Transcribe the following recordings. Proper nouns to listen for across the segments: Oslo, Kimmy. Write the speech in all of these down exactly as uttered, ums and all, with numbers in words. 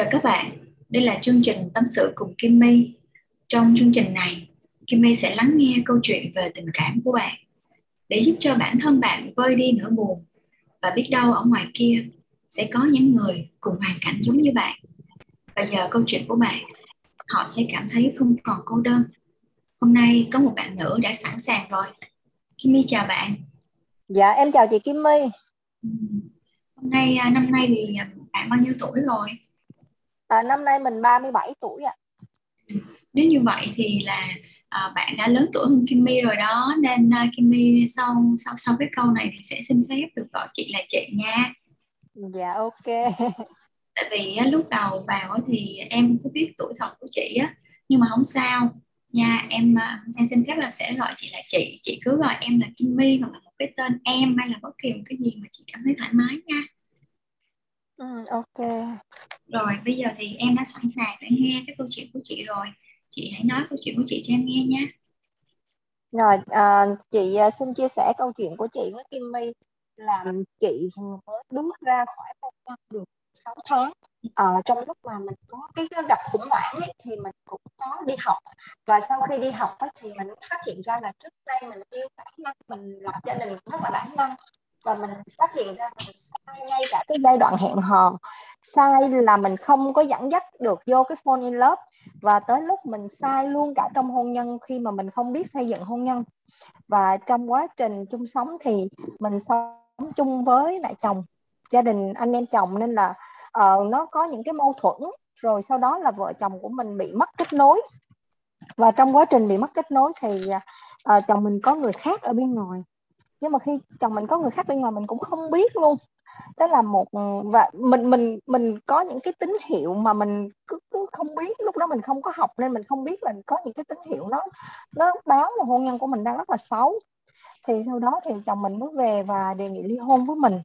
Chào các bạn, đây là chương trình Tâm sự cùng Kimmy. Trong chương trình này, Kimmy sẽ lắng nghe câu chuyện về tình cảm của bạn để giúp cho bản thân bạn vơi đi nỗi buồn, và biết đâu ở ngoài kia sẽ có những người cùng hoàn cảnh giống như bạn. Và giờ câu chuyện của bạn, họ sẽ cảm thấy không còn cô đơn. Hôm nay có một bạn nữ đã sẵn sàng rồi. Kimmy chào bạn. Dạ, em chào chị Kimmy. Hôm nay, năm nay thì bạn bao nhiêu tuổi rồi? À, năm nay mình ba mươi bảy tuổi ạ. Nếu như vậy thì là à, bạn đã lớn tuổi hơn Kimmy rồi đó. Nên à, Kimmy sau, sau, sau cái câu này thì sẽ xin phép được gọi chị là chị nha. Dạ ok. Tại vì á, lúc đầu vào á, thì em không biết tuổi thật của chị á. Nhưng mà không sao nha, em, em xin phép là sẽ gọi chị là chị. Chị cứ gọi em là Kimmy, hoặc là một cái tên em, hay là bất kỳ một cái gì mà chị cảm thấy thoải mái nha. Ừ, ok. Rồi, bây giờ thì em đã sẵn sàng để nghe cái câu chuyện của chị rồi. Chị hãy nói câu chuyện của chị cho em nghe nha. Rồi, à, chị xin chia sẻ câu chuyện của chị với Kimmy. Là chị vừa mới bước ra khỏi một năm được sáu tháng. à, Trong lúc mà mình có cái gặp khủng hoảng ấy, thì mình cũng có đi học. Và sau khi đi học ấy, thì mình phát hiện ra là trước đây mình yêu bản năng, mình lập gia đình rất là bản năng. Và mình phát hiện ra mình sai ngay cả cái giai đoạn hẹn hò. Sai là mình không có dẫn dắt được vô cái fall in love. Và tới lúc mình sai luôn cả trong hôn nhân, khi mà mình không biết xây dựng hôn nhân. Và trong quá trình chung sống thì mình sống chung với mẹ chồng, gia đình anh em chồng, nên là uh, nó có những cái mâu thuẫn. Rồi sau đó là vợ chồng của mình bị mất kết nối. Và trong quá trình bị mất kết nối thì uh, chồng mình có người khác ở bên ngoài. Nhưng mà khi chồng mình có người khác bên ngoài mình cũng không biết luôn. Tức là một và mình mình mình có những cái tín hiệu mà mình cứ, cứ không biết. Lúc đó mình không có học nên mình không biết là có những cái tín hiệu nó nó báo là hôn nhân của mình đang rất là xấu. Thì sau đó thì chồng mình mới về và đề nghị ly hôn với mình.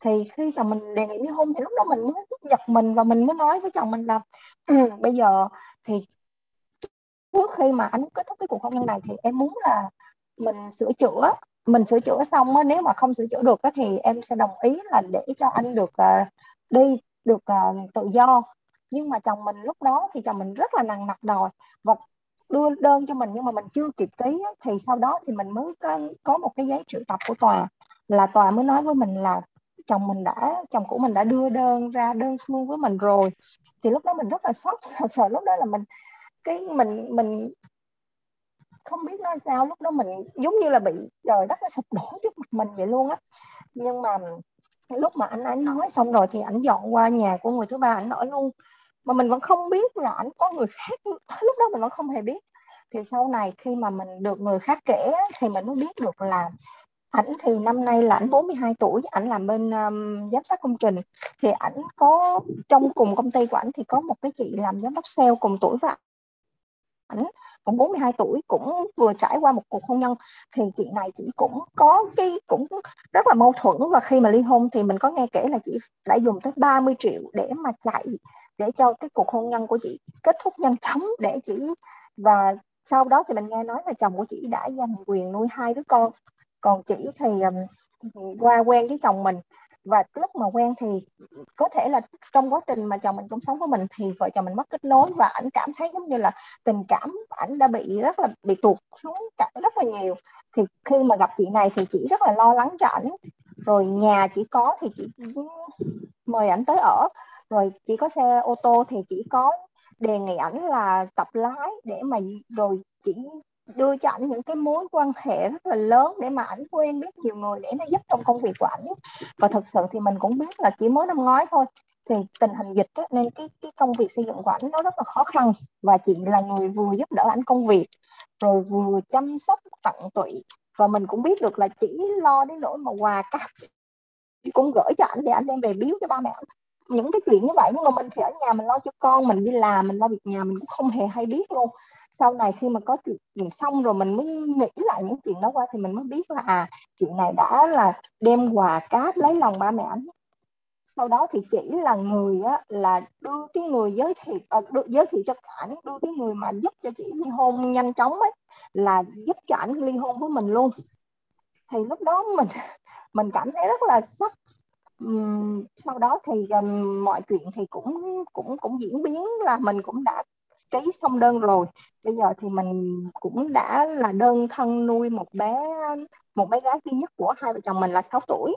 Thì khi chồng mình đề nghị ly hôn thì lúc đó mình mới giật mình, và mình mới nói với chồng mình là bây giờ thì trước khi mà anh kết thúc cái cuộc hôn nhân này thì em muốn là mình sửa chữa. Mình sửa chữa xong á, nếu mà không sửa chữa được á, thì em sẽ đồng ý là để cho anh được uh, đi, được uh, tự do. Nhưng mà chồng mình lúc đó thì chồng mình rất là nằng nặc đòi và đưa đơn cho mình, nhưng mà mình chưa kịp ký á, thì sau đó thì mình mới có, có một cái giấy triệu tập của tòa. Là tòa mới nói với mình là chồng mình đã chồng của mình đã đưa đơn ra đơn phương với mình rồi. Thì lúc đó mình rất là sốc, thật sự lúc đó là mình cái mình mình không biết nói sao. Lúc đó mình giống như là bị trời đất nó sụp đổ trước mặt mình vậy luôn á. Nhưng mà lúc mà anh ấy nói xong rồi thì anh dọn qua nhà của người thứ ba anh ở luôn. Mà mình vẫn không biết là anh có người khác. Lúc đó mình vẫn không hề biết. Thì sau này khi mà mình được người khác kể thì mình mới biết được là ảnh thì năm nay là ảnh bốn mươi hai tuổi. Ảnh làm bên um, giám sát công trình. Thì ảnh có trong cùng công ty của ảnh thì có một cái chị làm giám đốc sale cùng tuổi với ảnh. Ảnh cũng bốn mươi hai tuổi, cũng vừa trải qua một cuộc hôn nhân. Thì chị này chị cũng có cái cũng rất là mâu thuẫn. Và khi mà ly hôn thì mình có nghe kể là chị đã dùng tới ba mươi triệu để mà chạy, để cho cái cuộc hôn nhân của chị kết thúc nhanh chóng để chị. Và sau đó thì mình nghe nói là chồng của chị đã giành quyền nuôi hai đứa con. Còn chị thì qua quen với chồng mình. Và lúc mà quen thì có thể là trong quá trình mà chồng mình chung sống với mình thì vợ chồng mình mất kết nối, và ảnh cảm thấy giống như là tình cảm ảnh đã bị rất là bị tuột xuống rất là nhiều. Thì khi mà gặp chị này thì chị rất là lo lắng cho ảnh. Rồi nhà chị có thì chị mời ảnh tới ở. Rồi chị có xe ô tô thì chị có đề nghị ảnh là tập lái để mà rồi chị đưa cho ảnh những cái mối quan hệ rất là lớn để mà ảnh quen biết nhiều người để nó giúp trong công việc của ảnh. Và thực sự thì mình cũng biết là chỉ mới năm ngoái thôi thì tình hình dịch đó, nên cái, cái công việc xây dựng của ảnh nó rất là khó khăn. Và chị là người vừa giúp đỡ ảnh công việc rồi vừa chăm sóc tận tụy. Và mình cũng biết được là chỉ lo đến nỗi mà quà cáp cũng gửi cho ảnh để ảnh đem về biếu cho ba mẹ ảnh. Những cái chuyện như vậy, nhưng mà mình thì ở nhà mình lo cho con, mình đi làm, mình lo việc nhà, mình cũng không hề hay biết luôn. Sau này khi mà có chuyện xong rồi mình mới nghĩ lại những chuyện đó qua thì mình mới biết là à, chị này đã là đem quà cáp lấy lòng ba mẹ ảnh. Sau đó thì chỉ là người á, là đưa cái người giới thiệu, à, đưa, giới thiệu cho ảnh, đưa cái người mà giúp cho chị ly hôn nhanh chóng ấy, là giúp cho ảnh ly hôn với mình luôn. Thì lúc đó mình, mình cảm thấy rất là sốc. um, sau đó thì um, mọi chuyện thì cũng cũng cũng diễn biến là mình cũng đã ký xong đơn rồi. Bây giờ thì mình cũng đã là đơn thân nuôi một bé một bé gái duy nhất của hai vợ chồng mình là sáu tuổi.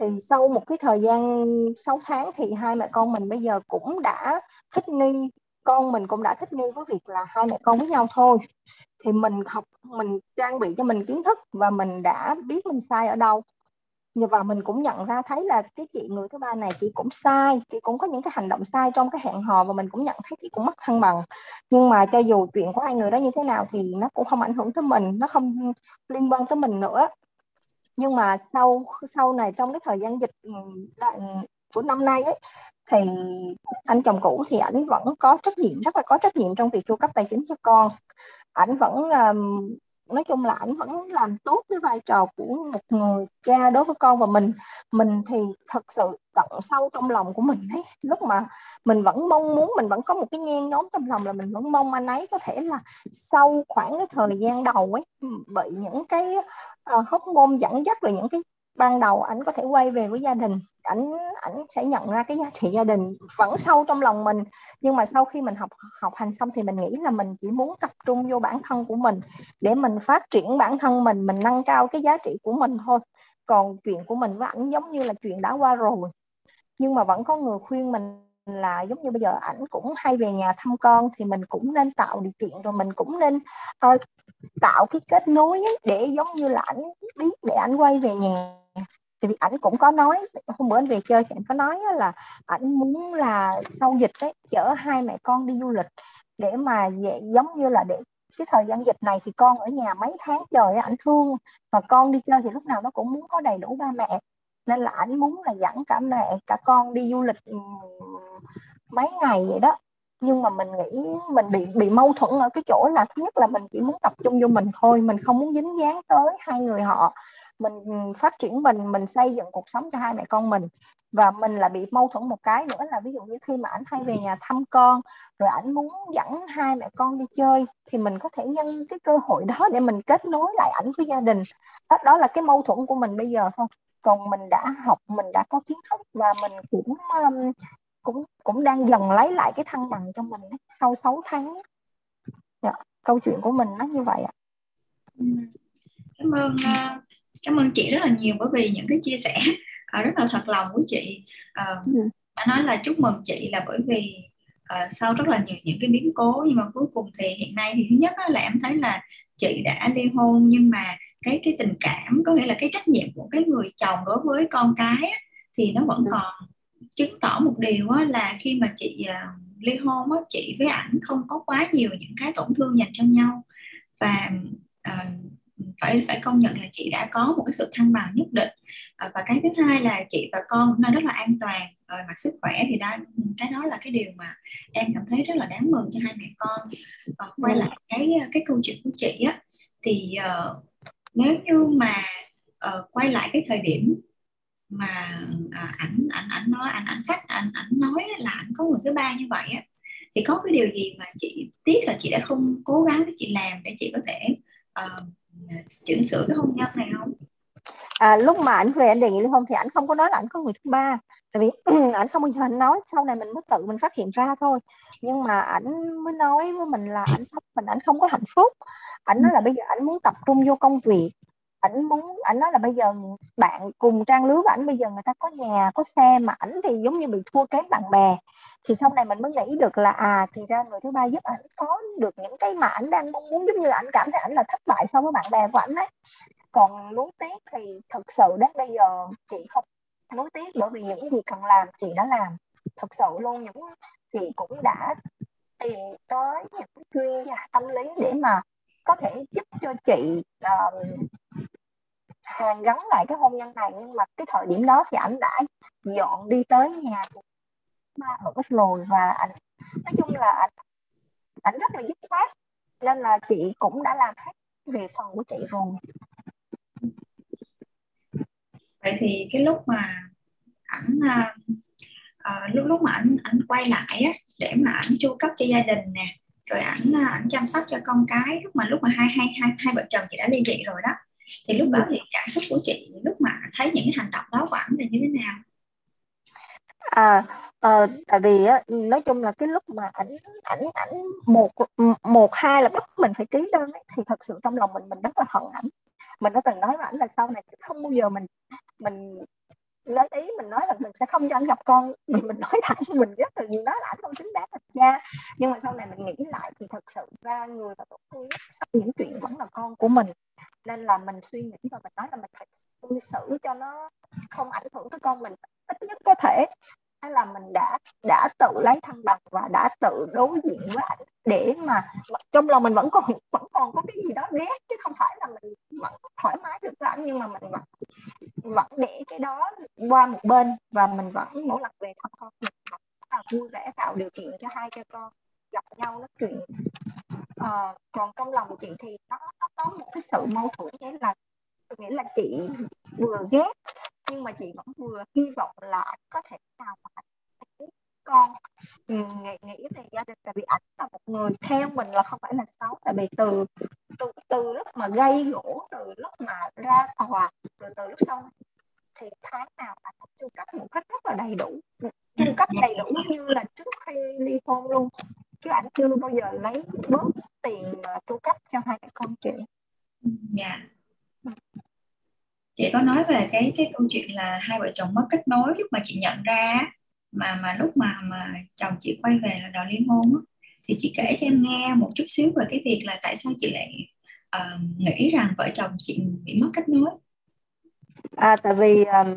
Thì sau một cái thời gian sáu tháng thì hai mẹ con mình bây giờ cũng đã thích nghi, con mình cũng đã thích nghi với việc là hai mẹ con với nhau thôi. Thì mình học, mình trang bị cho mình kiến thức và mình đã biết mình sai ở đâu. Và mình cũng nhận ra thấy là cái chị người thứ ba này chị cũng sai, chị cũng có những cái hành động sai trong cái hẹn hò, và mình cũng nhận thấy chị cũng mất thăng bằng. Nhưng mà cho dù chuyện của hai người đó như thế nào thì nó cũng không ảnh hưởng tới mình, nó không liên quan tới mình nữa. Nhưng mà sau sau này trong cái thời gian dịch của năm nay ấy, thì anh chồng cũ thì ảnh vẫn có trách nhiệm, rất là có trách nhiệm trong việc chu cấp tài chính cho con. Ảnh vẫn um, nói chung là ảnh vẫn làm tốt cái vai trò của một người cha đối với con. Và mình mình thì thật sự tận sâu trong lòng của mình ấy, lúc mà mình vẫn mong muốn, mình vẫn có một cái nhen nhóm trong lòng là mình vẫn mong anh ấy có thể là sau khoảng cái thời gian đầu ấy, bị những cái uh, hóc môn dẫn dắt rồi những cái ban đầu, ảnh có thể quay về với gia đình, ảnh ảnh sẽ nhận ra cái giá trị gia đình vẫn sâu trong lòng mình. Nhưng mà sau khi mình học học hành xong thì mình nghĩ là mình chỉ muốn tập trung vô bản thân của mình để mình phát triển bản thân mình, mình nâng cao cái giá trị của mình thôi. Còn chuyện của mình với ảnh giống như là chuyện đã qua rồi. Nhưng mà vẫn có người khuyên mình là giống như bây giờ ảnh cũng hay về nhà thăm con thì mình cũng nên tạo điều kiện, rồi mình cũng nên uh, tạo cái kết nối để giống như là ảnh biết để ảnh quay về nhà. Tại vì ảnh cũng có nói, hôm bữa anh về chơi thì ảnh có nói là ảnh muốn là sau dịch ấy, chở hai mẹ con đi du lịch để mà dễ, giống như là để cái thời gian dịch này thì con ở nhà mấy tháng trời ảnh thương, và con đi chơi thì lúc nào nó cũng muốn có đầy đủ ba mẹ, nên là ảnh muốn là dẫn cả mẹ cả con đi du lịch mấy ngày vậy đó. Nhưng mà mình nghĩ mình bị bị mâu thuẫn ở cái chỗ là thứ nhất là mình chỉ muốn tập trung vô mình thôi, mình không muốn dính dáng tới hai người họ, mình phát triển mình, mình xây dựng cuộc sống cho hai mẹ con mình. Và mình là bị mâu thuẫn một cái nữa là ví dụ như khi mà ảnh hay về nhà thăm con rồi ảnh muốn dẫn hai mẹ con đi chơi thì mình có thể nhân cái cơ hội đó để mình kết nối lại ảnh với gia đình. Đó, đó là cái mâu thuẫn của mình bây giờ thôi. Còn mình đã học, mình đã có kiến thức và mình cũng um, cũng cũng đang dần lấy lại cái thăng bằng cho mình ấy, sau sáu tháng. Dạ, câu chuyện của mình nó như vậy ạ. Cảm ơn cảm ơn chị rất là nhiều bởi vì những cái chia sẻ rất là thật lòng của chị. À, phải nói là chúc mừng chị là bởi vì à, sau rất là nhiều những cái biến cố nhưng mà cuối cùng thì hiện nay thì thứ nhất là em thấy là chị đã ly hôn, nhưng mà cái cái tình cảm, có nghĩa là cái trách nhiệm của cái người chồng đối với con cái thì nó vẫn còn. Chứng tỏ một điều là khi mà chị ly hôn, chị với ảnh không có quá nhiều những cái tổn thương dành cho nhau. Và phải phải công nhận là chị đã có một cái sự thăng bằng nhất định. Và cái thứ hai là chị và con nó rất là an toàn rồi mặt sức khỏe, thì đó, cái đó là cái điều mà em cảm thấy rất là đáng mừng cho hai mẹ con. Và quay lại cái, cái câu chuyện của chị á, thì nếu như mà uh, quay lại cái thời điểm mà ảnh ảnh ảnh nói ảnh ảnh phát ảnh ảnh nói là ảnh có người thứ ba như vậy á, thì có cái điều gì mà chị tiếc là chị đã không cố gắng để chị làm để chị có thể uh, chỉnh sửa cái hôn nhân này không? À, lúc mà ảnh về anh đề nghị ly hôn thì ảnh không có nói là ảnh có người thứ ba, tại vì ảnh không bao giờ anh nói, sau này mình mới tự mình phát hiện ra thôi. Nhưng mà ảnh mới nói với mình là ảnh sắp mình ảnh không có hạnh phúc. Ảnh nói là bây giờ ảnh muốn tập trung vô công việc, ảnh muốn ảnh nói là bây giờ bạn cùng trang lứa của ảnh bây giờ người ta có nhà có xe mà ảnh thì giống như bị thua kém bạn bè. Thì sau này mình mới nghĩ được là à, thì ra người thứ ba giúp ảnh có được những cái mà ảnh đang mong muốn, giống như là ảnh cảm thấy ảnh là thất bại so với bạn bè của ảnh ấy. Còn nuối tiếc thì thực sự đến bây giờ chị không nuối tiếc, bởi vì những gì cần làm chị đã làm thực sự luôn. Những chị cũng đã tìm tới những chuyên gia tâm lý để mà có thể giúp cho chị uh, hàn gắn lại cái hôn nhân này. Nhưng mà cái thời điểm đó thì ảnh đã dọn đi tới nhà ba ở Oslo, và ảnh nói chung là ảnh ảnh rất là dứt khoát, nên là chị cũng đã làm hết về phần của chị rồi. Vậy thì cái lúc mà ảnh à, lúc lúc mà ảnh ảnh quay lại á, để mà ảnh chu cấp cho gia đình nè, rồi ảnh ảnh chăm sóc cho con cái, lúc mà lúc mà hai hai hai hai vợ chồng chị đã ly dị rồi đó, thì lúc đó thì cảm xúc của chị lúc mà thấy những cái hành động đó của ảnh là như thế nào? À, ờ, tại vì á, nói chung là cái lúc mà ảnh ảnh ảnh một một hai là bắt mình phải ký đơn ấy, thì thật sự trong lòng mình mình rất là hận ảnh. Mình đã từng nói với ảnh là sau này không bao giờ mình mình nói ý mình nói là mình sẽ không cho anh gặp con, mình mình nói thẳng, mình rất tự nhiên nói là anh không xứng đáng là cha. Nhưng mà sau này mình nghĩ lại thì thật sự ra người mà tổn thương sau những chuyện vẫn là con của mình, nên là mình suy nghĩ và mình nói là mình phải cư xử cho nó không ảnh hưởng tới con mình ít nhất có thể. Hay là mình đã đã tự lấy thăng bằng và đã tự đối diện với ảnh, để mà trong lòng mình vẫn còn vẫn còn có cái gì đó ghét, chứ không phải là mình vẫn thoải mái được với ảnh, nhưng mà mình vẫn vẫn để cái đó qua một bên và mình vẫn nỗ lực về thăm con, mình vẫn là vui vẻ tạo điều kiện cho hai cha con gặp nhau nói chuyện. À, còn trong lòng chị thì nó, nó có một cái sự mâu thuẫn, nghĩa là nghĩa là chị vừa ghét nhưng mà chị vẫn vừa hy vọng là anh có thể nào mà anh con nghĩ nghĩ về gia đình. Tại vì ảnh là một người theo mình là không phải là xấu, tại vì từ từ từ lúc mà gây gỗ, từ lúc mà ra tòa, rồi từ lúc sau thì tháng nào anh cũng chu cấp một cách rất là đầy đủ, chu cấp đầy đủ như là trước khi ly hôn luôn, chứ ảnh chưa bao giờ lấy bớt tiền chu cấp cho hai con chị. Dạ. Chị có nói về cái cái câu chuyện là hai vợ chồng mất kết nối lúc mà chị nhận ra, mà mà lúc mà mà chồng chị quay về là đòi ly hôn á, thì chị kể cho em nghe một chút xíu về cái việc là tại sao chị lại uh, nghĩ rằng vợ chồng chị bị mất kết nối. À, tại vì um,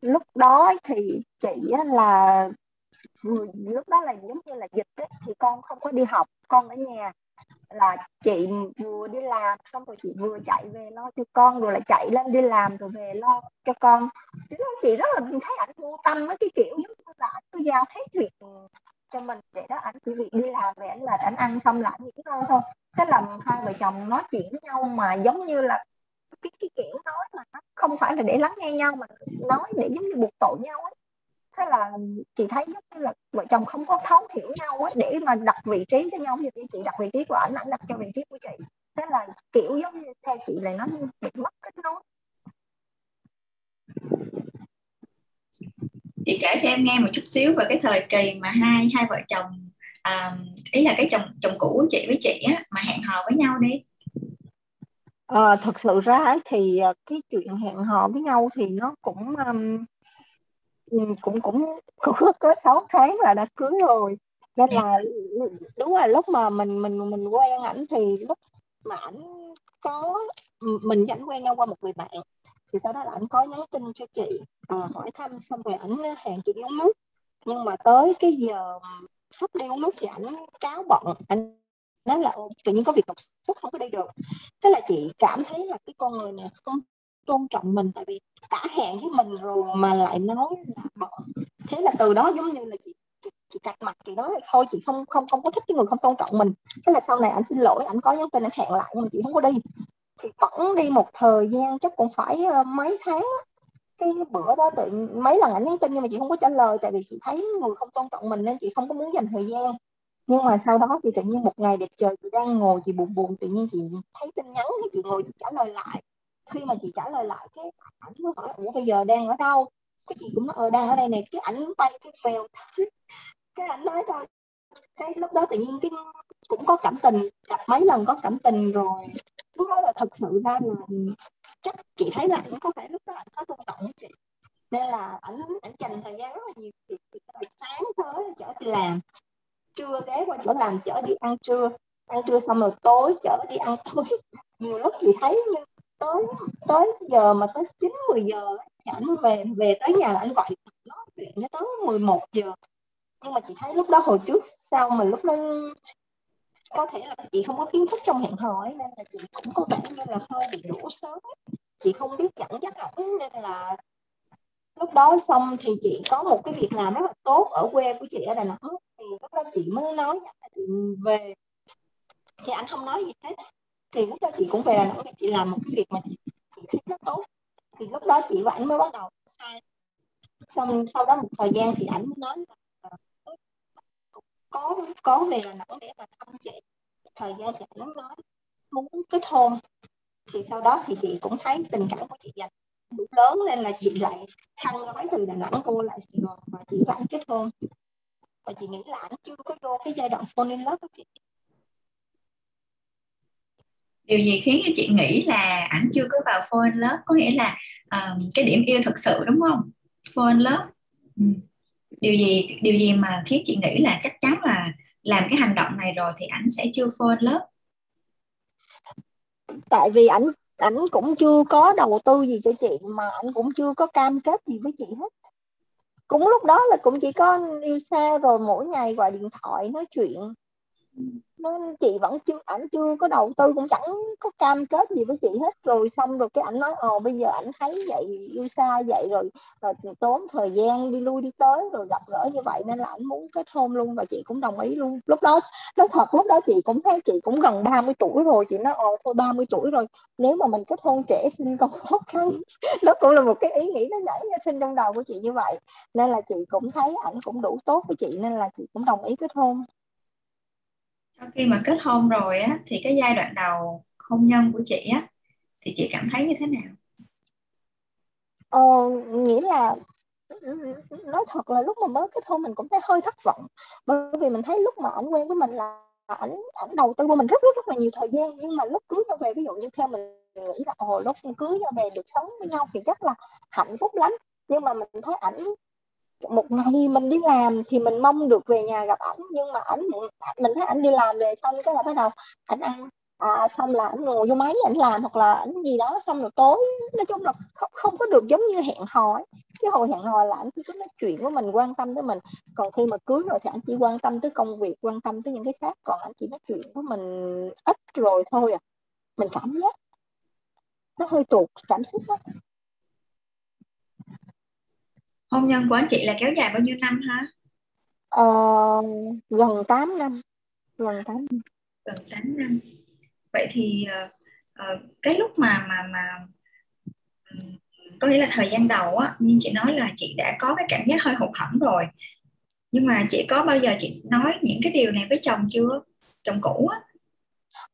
lúc đó thì chị là lúc đó là giống như là dịch ấy, thì con không có đi học, con ở nhà, là chị vừa đi làm xong rồi chị vừa chạy về lo cho con, rồi lại chạy lên đi làm rồi về lo cho con. Chứ chị rất là thấy ảnh vô tâm với cái kiểu giống như là ảnh cứ giao hết việc cho mình để đó, ảnh cứ việc đi làm về ảnh mệt, ảnh ăn xong là ảnh nghỉ ngơi thôi. Thế là hai vợ chồng nói chuyện với nhau mà giống như là cái, cái kiểu nói mà nó không phải là để lắng nghe nhau, mà nói để giống như buộc tội nhau ấy. Thế là chị thấy giống như là vợ chồng không có thấu hiểu nhau ấy, để mà đặt vị trí cho nhau. Như chị đặt vị trí của ảnh, ảnh đặt cho vị trí của chị. Thế là kiểu giống như theo chị là nó bị mất kết nối. Chị kể cho em nghe một chút xíu về cái thời kỳ mà hai hai vợ chồng à, ý là cái chồng chồng cũ của chị với chị á, mà hẹn hò với nhau đi. À, thật sự ra thì cái chuyện hẹn hò với nhau thì nó cũng um, cũng cũng cũng có sáu tháng là đã cưới rồi, nên là đúng là lúc mà mình mình mình quen ảnh thì lúc mà ảnh có mình với ảnh quen nhau qua một người bạn, thì sau đó là ảnh có nhắn tin cho chị à, hỏi thăm, xong rồi ảnh hẹn chị đi uống nước, nhưng mà tới cái giờ sắp đi uống nước thì ảnh cáo bận, ảnh nói là tự nhiên có việc đột xuất không có đi được. Thế là chị cảm thấy là cái con người này không tôn trọng mình, tại vì đã hẹn với mình rồi mà lại nói là bọn. Thế là từ đó giống như là chị chị, chị cạch mặt, chị nói là thôi chị không không không có thích cái người không tôn trọng mình. Thế là sau này ảnh xin lỗi, ảnh có nhắn tin ảnh hẹn lại nhưng mà chị không có đi. Chị vẫn đi một thời gian chắc cũng phải mấy tháng á. Cái bữa đó tự mấy lần ảnh nhắn tin nhưng mà chị không có trả lời, tại vì chị thấy người không tôn trọng mình nên chị không có muốn dành thời gian. Nhưng mà sau đó thì tự nhiên một ngày đẹp trời, chị đang ngồi chị buồn buồn, tự nhiên chị thấy tin nhắn, thì chị ngồi chị trả lời lại. Khi mà chị trả lời lại cái ảnh mới hỏi ủa bây giờ đang ở đâu, cái chị cũng nói ờ đang ở đây nè. Cái ảnh bay cái vèo, cái ảnh nói thôi. Cái lúc đó tự nhiên cái cũng có cảm tình, gặp mấy lần có cảm tình rồi. Lúc đó là thật sự ra là chắc chị thấy là ảnh có thể lúc đó ảnh có rung động với chị, nên là ảnh ảnh dành thời gian rất là nhiều việc. Sáng tới chở đi làm, trưa ghé qua chỗ làm chở đi ăn trưa, ăn trưa xong rồi tối chở đi ăn tối. Nhiều lúc chị thấy như tới tới giờ mà tới chín mười giờ ảnh về về tới nhà là anh gọi nó chuyện cho tới mười một giờ. Nhưng mà chị thấy lúc đó hồi trước sau mình lúc đó có thể là chị không có kiến thức trong hẹn hò ấy, nên là chị cũng có vẻ như là hơi bị đổ sớm, chị không biết dẫn dắt ảnh. Nên là lúc đó xong thì chị có một cái việc làm rất là tốt ở quê của chị ở Đà Nẵng, thì lúc đó chị mới nói là chị về thì anh không nói gì hết. Thì lúc đó chị cũng về Đà Nẵng thì chị làm một cái việc mà chị, chị thấy nó tốt, thì lúc đó chị và ảnh mới bắt đầu sai. Xong sau đó một thời gian thì ảnh mới nói là có có về Đà Nẵng để mà thăm chị. Thời gian thì ảnh nói muốn kết hôn, thì sau đó thì chị cũng thấy tình cảm của chị dành đủ lớn nên là chị lại khăn gói từ Đà Nẵng cô lại Sài Gòn và chị và anh kết hôn. Và chị nghĩ là anh chưa có vô cái giai đoạn fall in love của chị. Điều gì khiến cho chị nghĩ là ảnh chưa có vào fall in love? Có nghĩa là um, cái điểm yêu thật sự đúng không? Fall in love. Ừ. Điều gì điều gì mà khiến chị nghĩ là chắc chắn là làm cái hành động này rồi thì ảnh sẽ chưa fall in love? Tại vì ảnh ảnh cũng chưa có đầu tư gì cho chị mà ảnh cũng chưa có cam kết gì với chị hết. Cũng lúc đó là cũng chỉ có yêu xa rồi mỗi ngày gọi điện thoại nói chuyện. Nên chị vẫn chưa, ảnh chưa có đầu tư cũng chẳng có cam kết gì với chị hết. Rồi xong rồi cái ảnh nói ồ bây giờ ảnh thấy vậy, yêu xa vậy rồi, rồi tốn thời gian đi lui đi tới rồi gặp gỡ như vậy nên là ảnh muốn kết hôn luôn và chị cũng đồng ý luôn. Lúc đó nói thật lúc đó chị cũng thấy chị cũng gần ba mươi tuổi rồi, chị nói ồ thôi ba mươi tuổi rồi nếu mà mình kết hôn trẻ sinh con khó khăn. Đó cũng là một cái ý nghĩ nó nhảy sinh trong đầu của chị như vậy nên là chị cũng thấy ảnh cũng đủ tốt với chị nên là chị cũng đồng ý kết hôn. Sau khi mà kết hôn rồi á, thì cái giai đoạn đầu hôn nhân của chị á, thì chị cảm thấy như thế nào? Ờ, nghĩa là nói thật là lúc mà mới kết hôn mình cũng thấy hơi thất vọng, bởi vì mình thấy lúc mà ảnh quen với mình là ảnh ảnh đầu tư của mình rất rất rất là nhiều thời gian, nhưng mà lúc cưới nhau về ví dụ như theo mình nghĩ là hồi lúc cưới nhau về được sống với nhau thì chắc là hạnh phúc lắm, nhưng mà mình thấy ảnh một ngày mình đi làm thì mình mong được về nhà gặp ảnh, nhưng mà ảnh mình thấy ảnh đi làm về xong cái là bắt đầu ảnh ăn à, xong là ảnh ngồi vô máy ảnh làm hoặc là ảnh gì đó xong rồi tối, nói chung là không, không có được giống như hẹn hò ấy. Cái hồi hẹn hò là ảnh chỉ có nói chuyện với mình, quan tâm tới mình, còn khi mà cưới rồi thì ảnh chỉ quan tâm tới công việc, quan tâm tới những cái khác, còn ảnh chỉ nói chuyện với mình ít rồi thôi à. Mình cảm giác nó hơi tuột cảm xúc đó. Hôn nhân của anh chị là kéo dài bao nhiêu năm hả? Ờ, gần tám năm. Gần tám năm. Gần tám năm. Vậy thì uh, cái lúc mà mà mà có nghĩa là thời gian đầu á, nhưng chị nói là chị đã có cái cảm giác hơi hụt hẫng rồi. Nhưng mà chị có bao giờ chị nói những cái điều này với chồng chưa? Chồng cũ á.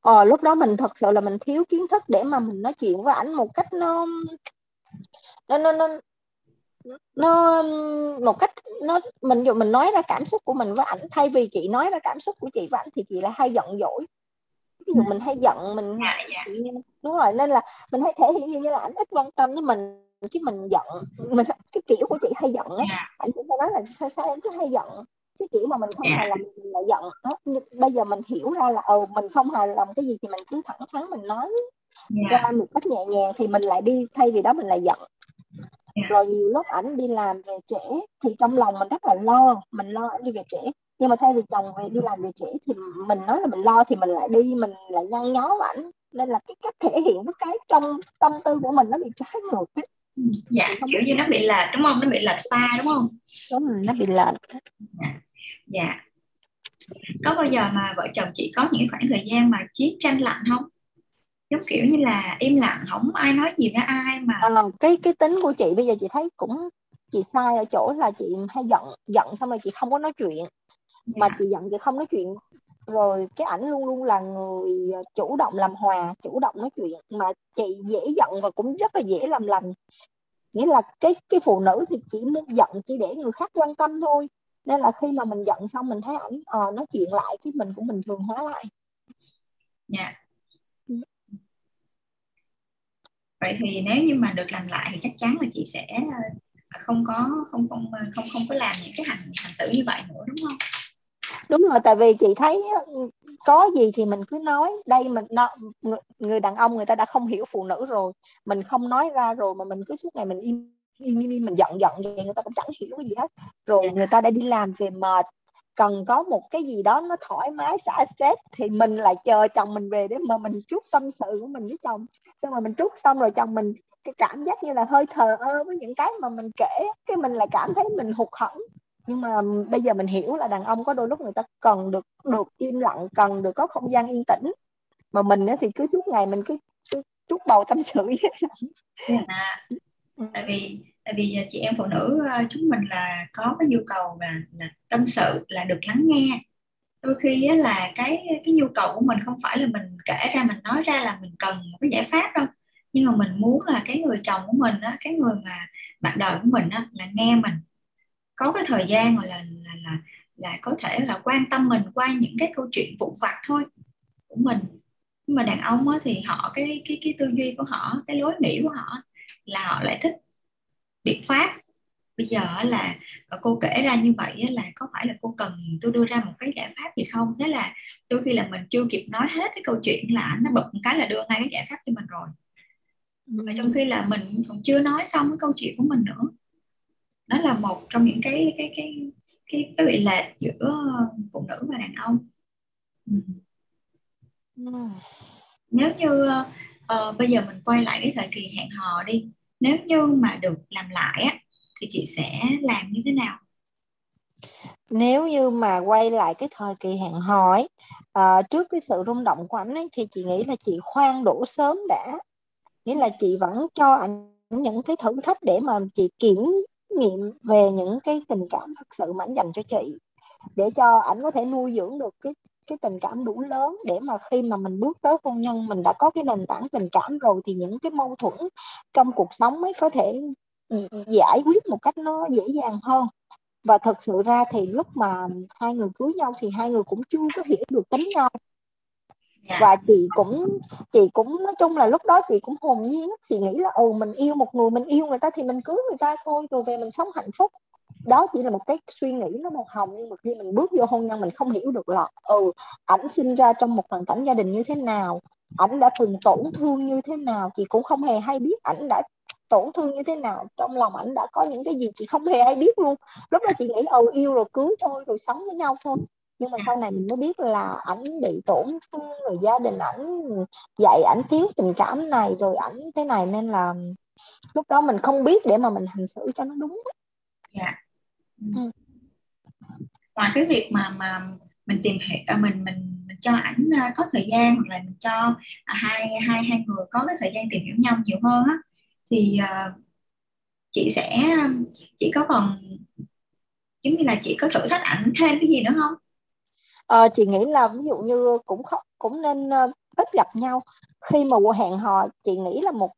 Ờ, lúc đó mình thật sự là mình thiếu kiến thức để mà mình nói chuyện với ảnh một cách nó nó nó, nó... nó một cách nó mình dù mình nói ra cảm xúc của mình với ảnh, thay vì chị nói ra cảm xúc của chị với ảnh thì chị lại hay giận dỗi, ví dụ mình hay giận mình đúng rồi, nên là mình hay thể hiện như là ảnh ít quan tâm với mình, chứ mình giận mình cái kiểu của chị hay giận ấy, ảnh cũng hay nói là sao, sao em cứ hay giận cái kiểu mà mình không hài lòng mình lại giận hết. Nhưng bây giờ mình hiểu ra là ừ mình không hài lòng cái gì thì mình cứ thẳng thắn mình nói ra một cách nhẹ nhàng thì mình lại đi, thay vì đó mình lại giận. Yeah. Rồi nhiều lúc ảnh đi làm về trễ thì trong lòng mình rất là lo, mình lo ảnh đi về trễ, nhưng mà thay vì chồng về đi làm về trễ thì mình nói là mình lo thì mình lại đi, mình lại nhăn nhó ảnh, nên là cái cách thể hiện cái trong tâm tư của mình nó bị trái ngược ấy. Dạ, kiểu như nó bị lệch đúng không? Nó bị lệch pha đúng không? Đúng rồi, nó bị lệch. Dạ. Dạ. Có bao giờ mà vợ chồng chị có những khoảng thời gian mà chiến tranh lạnh không? Giống kiểu như là im lặng không ai nói gì với ai mà à, cái cái tính của chị bây giờ chị thấy cũng chị sai ở chỗ là chị hay giận giận xong rồi chị không có nói chuyện. Dạ. Mà chị giận chị không nói chuyện rồi cái ảnh luôn luôn là người chủ động làm hòa, chủ động nói chuyện, mà chị dễ giận và cũng rất là dễ làm lành, nghĩa là cái cái phụ nữ thì chỉ muốn giận chỉ để người khác quan tâm thôi, nên là khi mà mình giận xong mình thấy ảnh à, nói chuyện lại cái mình cũng bình thường hóa lại. Dạ. Vậy thì nếu như mà được làm lại thì chắc chắn là chị sẽ không có không không không không có làm những cái hành hành xử như vậy nữa đúng không? Đúng rồi, tại vì chị thấy có gì thì mình cứ nói, đây mình người, người đàn ông người ta đã không hiểu phụ nữ rồi, mình không nói ra rồi mà mình cứ suốt ngày mình im im im, im mình giận giận vậy người ta cũng chẳng hiểu cái gì hết. Rồi người ta đã đi làm về mệt, cần có một cái gì đó nó thoải mái xả stress thì mình lại chờ chồng mình về để mà mình trút tâm sự của mình với chồng, xong rồi mình trút xong rồi chồng mình cái cảm giác như là hơi thờ ơ với những cái mà mình kể, cái mình lại cảm thấy mình hụt hẫng. Nhưng mà bây giờ mình hiểu là đàn ông có đôi lúc người ta cần được được im lặng, cần được có không gian yên tĩnh, mà mình thì cứ suốt ngày mình cứ trút bầu tâm sự với yeah. Tại vì tại vì chị em phụ nữ chúng mình là có cái nhu cầu là, là tâm sự, là được lắng nghe. Đôi khi là cái cái nhu cầu của mình không phải là mình kể ra, mình nói ra là mình cần một cái giải pháp đâu, Nhưng mà mình muốn là cái người chồng của mình á, cái người mà bạn đời của mình á, là nghe mình, có cái thời gian mà là, là, là, là có thể là quan tâm mình qua những cái câu chuyện vụn vặt thôi của mình. Nhưng mà đàn ông á, thì họ cái, cái, cái tư duy của họ, cái lối nghĩ của họ là họ lại thích biện pháp. Bây giờ là cô kể ra như vậy là có phải là cô cần tôi đưa ra một cái giải pháp gì không? Thế là đôi khi là mình chưa kịp nói hết cái câu chuyện là anh nó bật một cái là đưa ngay cái giải pháp cho mình rồi. Và trong khi là mình còn chưa nói xong cái câu chuyện của mình nữa. Đó là một trong những cái cái cái cái cái bị lệch giữa phụ nữ và đàn ông. Ừ. Nếu như uh, bây giờ mình quay lại cái thời kỳ hẹn hò đi, nếu như mà được làm lại á thì chị sẽ làm như thế nào? Nếu như mà quay lại cái thời kỳ hẹn hò ấy, uh, trước cái sự rung động của anh ấy thì chị nghĩ là chị khoan đủ sớm đã. Nghĩa là chị vẫn cho anh những cái thử thách để mà chị kiểm nghiệm về những cái tình cảm thật sự mà anh dành cho chị, để cho ảnh có thể nuôi dưỡng được cái, cái tình cảm đủ lớn để mà khi mà mình bước tới hôn nhân, mình đã có cái nền tảng tình cảm rồi thì những cái mâu thuẫn trong cuộc sống mới có thể giải quyết một cách nó dễ dàng hơn. Và thật sự ra thì lúc mà hai người cưới nhau thì hai người cũng chưa có hiểu được tính nhau. Và chị cũng chị cũng nói chung là lúc đó chị cũng hồn nhiên, chị nghĩ là ồ mình yêu một người, mình yêu người ta thì mình cưới người ta thôi, rồi về mình sống hạnh phúc. Đó chỉ là một cái suy nghĩ nó màu hồng, nhưng mà khi mình bước vô hôn nhân mình không hiểu được là ừ ảnh sinh ra trong một hoàn cảnh gia đình như thế nào, ảnh đã từng tổn thương như thế nào, chị cũng không hề hay biết ảnh đã tổn thương như thế nào, trong lòng ảnh đã có những cái gì chị không hề hay biết luôn. Lúc đó chị nghĩ ừ yêu rồi cưới thôi, rồi sống với nhau thôi. Nhưng mà sau này mình mới biết là ảnh bị tổn thương, rồi gia đình ảnh dạy ảnh thiếu tình cảm này, rồi ảnh thế này, nên là lúc đó mình không biết để mà mình hành xử cho nó đúng. Dạ. Ừ. Ngoài cái việc mà mà mình tìm hiểu, mình mình mình cho ảnh có thời gian, hoặc là mình cho hai hai hai người có cái thời gian tìm hiểu nhau nhiều hơn á, thì uh, chị sẽ chị có còn giống như là chị có thử thách ảnh thêm cái gì nữa không? À, chị nghĩ là ví dụ như cũng không, cũng nên uh, ít gặp nhau. Khi mà hẹn hò chị nghĩ là một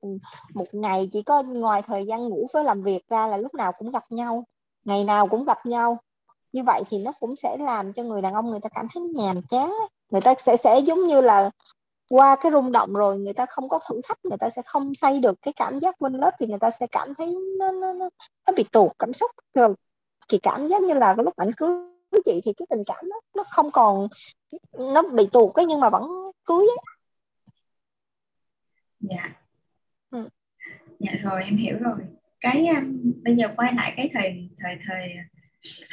một ngày chỉ có ngoài thời gian ngủ với làm việc ra là lúc nào cũng gặp nhau, ngày nào cũng gặp nhau. Như vậy thì nó cũng sẽ làm cho người đàn ông người ta cảm thấy nhàm chán. Người ta sẽ sẽ giống như là qua cái rung động rồi, người ta không có thử thách, người ta sẽ không xây được cái cảm giác quên lớp, thì người ta sẽ cảm thấy nó nó nó bị tụt cảm xúc rồi. Thì cảm giác như là cái lúc ảnh cưới chị thì cái tình cảm nó nó không còn, nó bị tụt cái nhưng mà vẫn cưới ấy. Dạ. Ừ. Dạ rồi em hiểu rồi. Cái um, bây giờ quay lại cái thời thời thời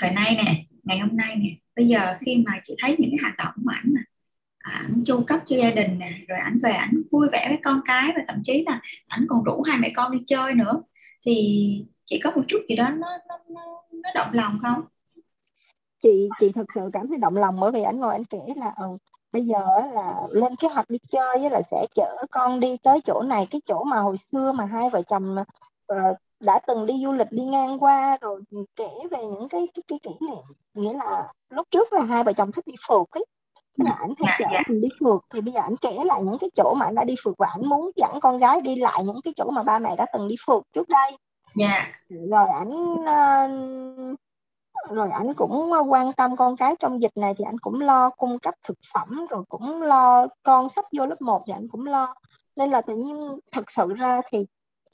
thời nay nè, ngày hôm nay nè. Bây giờ khi mà chị thấy những cái hành động của ảnh nè, ảnh chu cấp cho gia đình nè, rồi ảnh về ảnh vui vẻ với con cái, và thậm chí là ảnh còn rủ hai mẹ con đi chơi nữa, thì chị có một chút gì đó nó nó nó động lòng không? Chị chị thực sự cảm thấy động lòng, bởi vì ảnh ngồi ảnh kể là ừ, bây giờ là lên kế hoạch đi chơi với là sẽ chở con đi tới chỗ này, cái chỗ mà hồi xưa mà hai vợ chồng uh, đã từng đi du lịch đi ngang qua, rồi kể về những cái cái, cái kỷ niệm. Nghĩa là lúc trước là hai vợ chồng thích đi phượt ấy, tức là ảnh hay chở mình đi phượt, thì bây giờ ảnh kể lại những cái chỗ mà ảnh đã đi phượt và ảnh muốn dẫn con gái đi lại những cái chỗ mà ba mẹ đã từng đi phượt trước đây. Yeah. Rồi ảnh uh, rồi ảnh cũng quan tâm con cái trong dịch này, thì ảnh cũng lo cung cấp thực phẩm, rồi cũng lo con sắp vô lớp một thì ảnh cũng lo. Nên là tự nhiên thật sự ra thì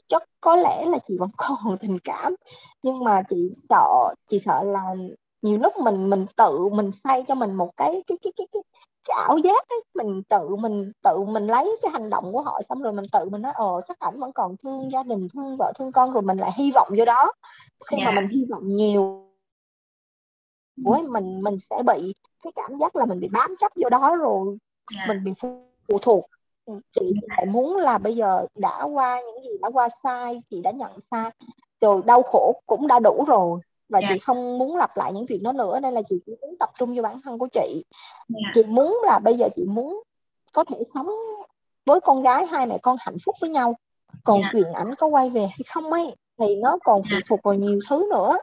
chắc có lẽ là chị vẫn còn tình cảm, nhưng mà chị sợ chị sợ là nhiều lúc mình mình tự mình xây cho mình một cái cái cái cái cái, cái ảo giác ấy. Mình tự mình tự mình lấy cái hành động của họ, xong rồi mình tự mình nói ồ chắc ảnh vẫn còn thương gia đình, thương vợ thương con, rồi mình lại hy vọng vô đó. Khi yeah. mà mình hy vọng nhiều, mình mình sẽ bị cái cảm giác là mình bị bám chấp vô đó, rồi yeah. mình bị phụ thuộc. Chị lại muốn là bây giờ đã qua những gì đã qua sai, chị đã nhận sai rồi, đau khổ cũng đã đủ rồi, và yeah. chị không muốn lặp lại những chuyện đó nữa, nên là chị chỉ muốn tập trung vô bản thân của chị. Yeah. Chị muốn là bây giờ chị muốn có thể sống với con gái, hai mẹ con hạnh phúc với nhau. Còn yeah. chuyện ảnh có quay về hay không ấy thì nó còn phụ thuộc vào nhiều thứ nữa.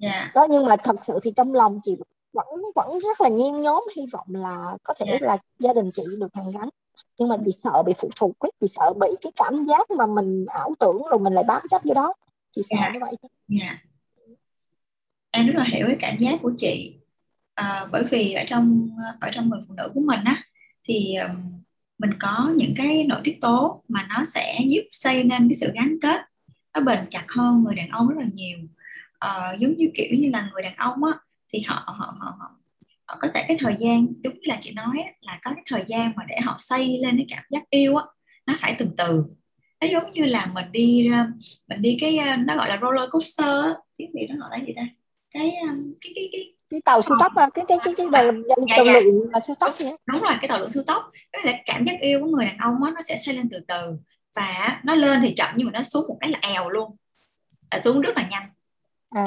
Yeah. Đó, nhưng mà thật sự thì trong lòng chị vẫn vẫn rất là nhen nhóm, hy vọng là có thể yeah. là gia đình chị được hàn gắn. Nhưng mà vì sợ bị phụ thuộc ấy, vì sợ bị cái cảm giác mà mình ảo tưởng rồi mình lại bám chấp vô đó. Chị sợ yeah. như vậy. Yeah. Em rất là hiểu cái cảm giác của chị. À, bởi vì ở trong ở trong người phụ nữ của mình á thì mình có những cái nội tiết tố mà nó sẽ giúp xây nên cái sự gắn kết, nó bền chặt hơn người đàn ông rất là nhiều. À, giống như kiểu như là người đàn ông á thì họ họ họ, họ họ có thể cái thời gian, đúng là chị nói là có cái thời gian mà để họ xây lên cái cảm giác yêu á, nó phải từng từ. Nó giống như là mình đi mình đi cái nó gọi là roller coaster á, tiếng Việt nó gọi là gì ta, cái cái cái cái cái tàu siêu tốc, cái cái cái cái tàu lượn siêu tốc vậy. Đúng rồi, cái tàu lượn siêu tốc. Tức là cảm giác yêu của người đàn ông á nó sẽ xây lên từ từ và nó lên thì chậm nhưng mà nó xuống một cái là èo luôn, là xuống rất là nhanh. À.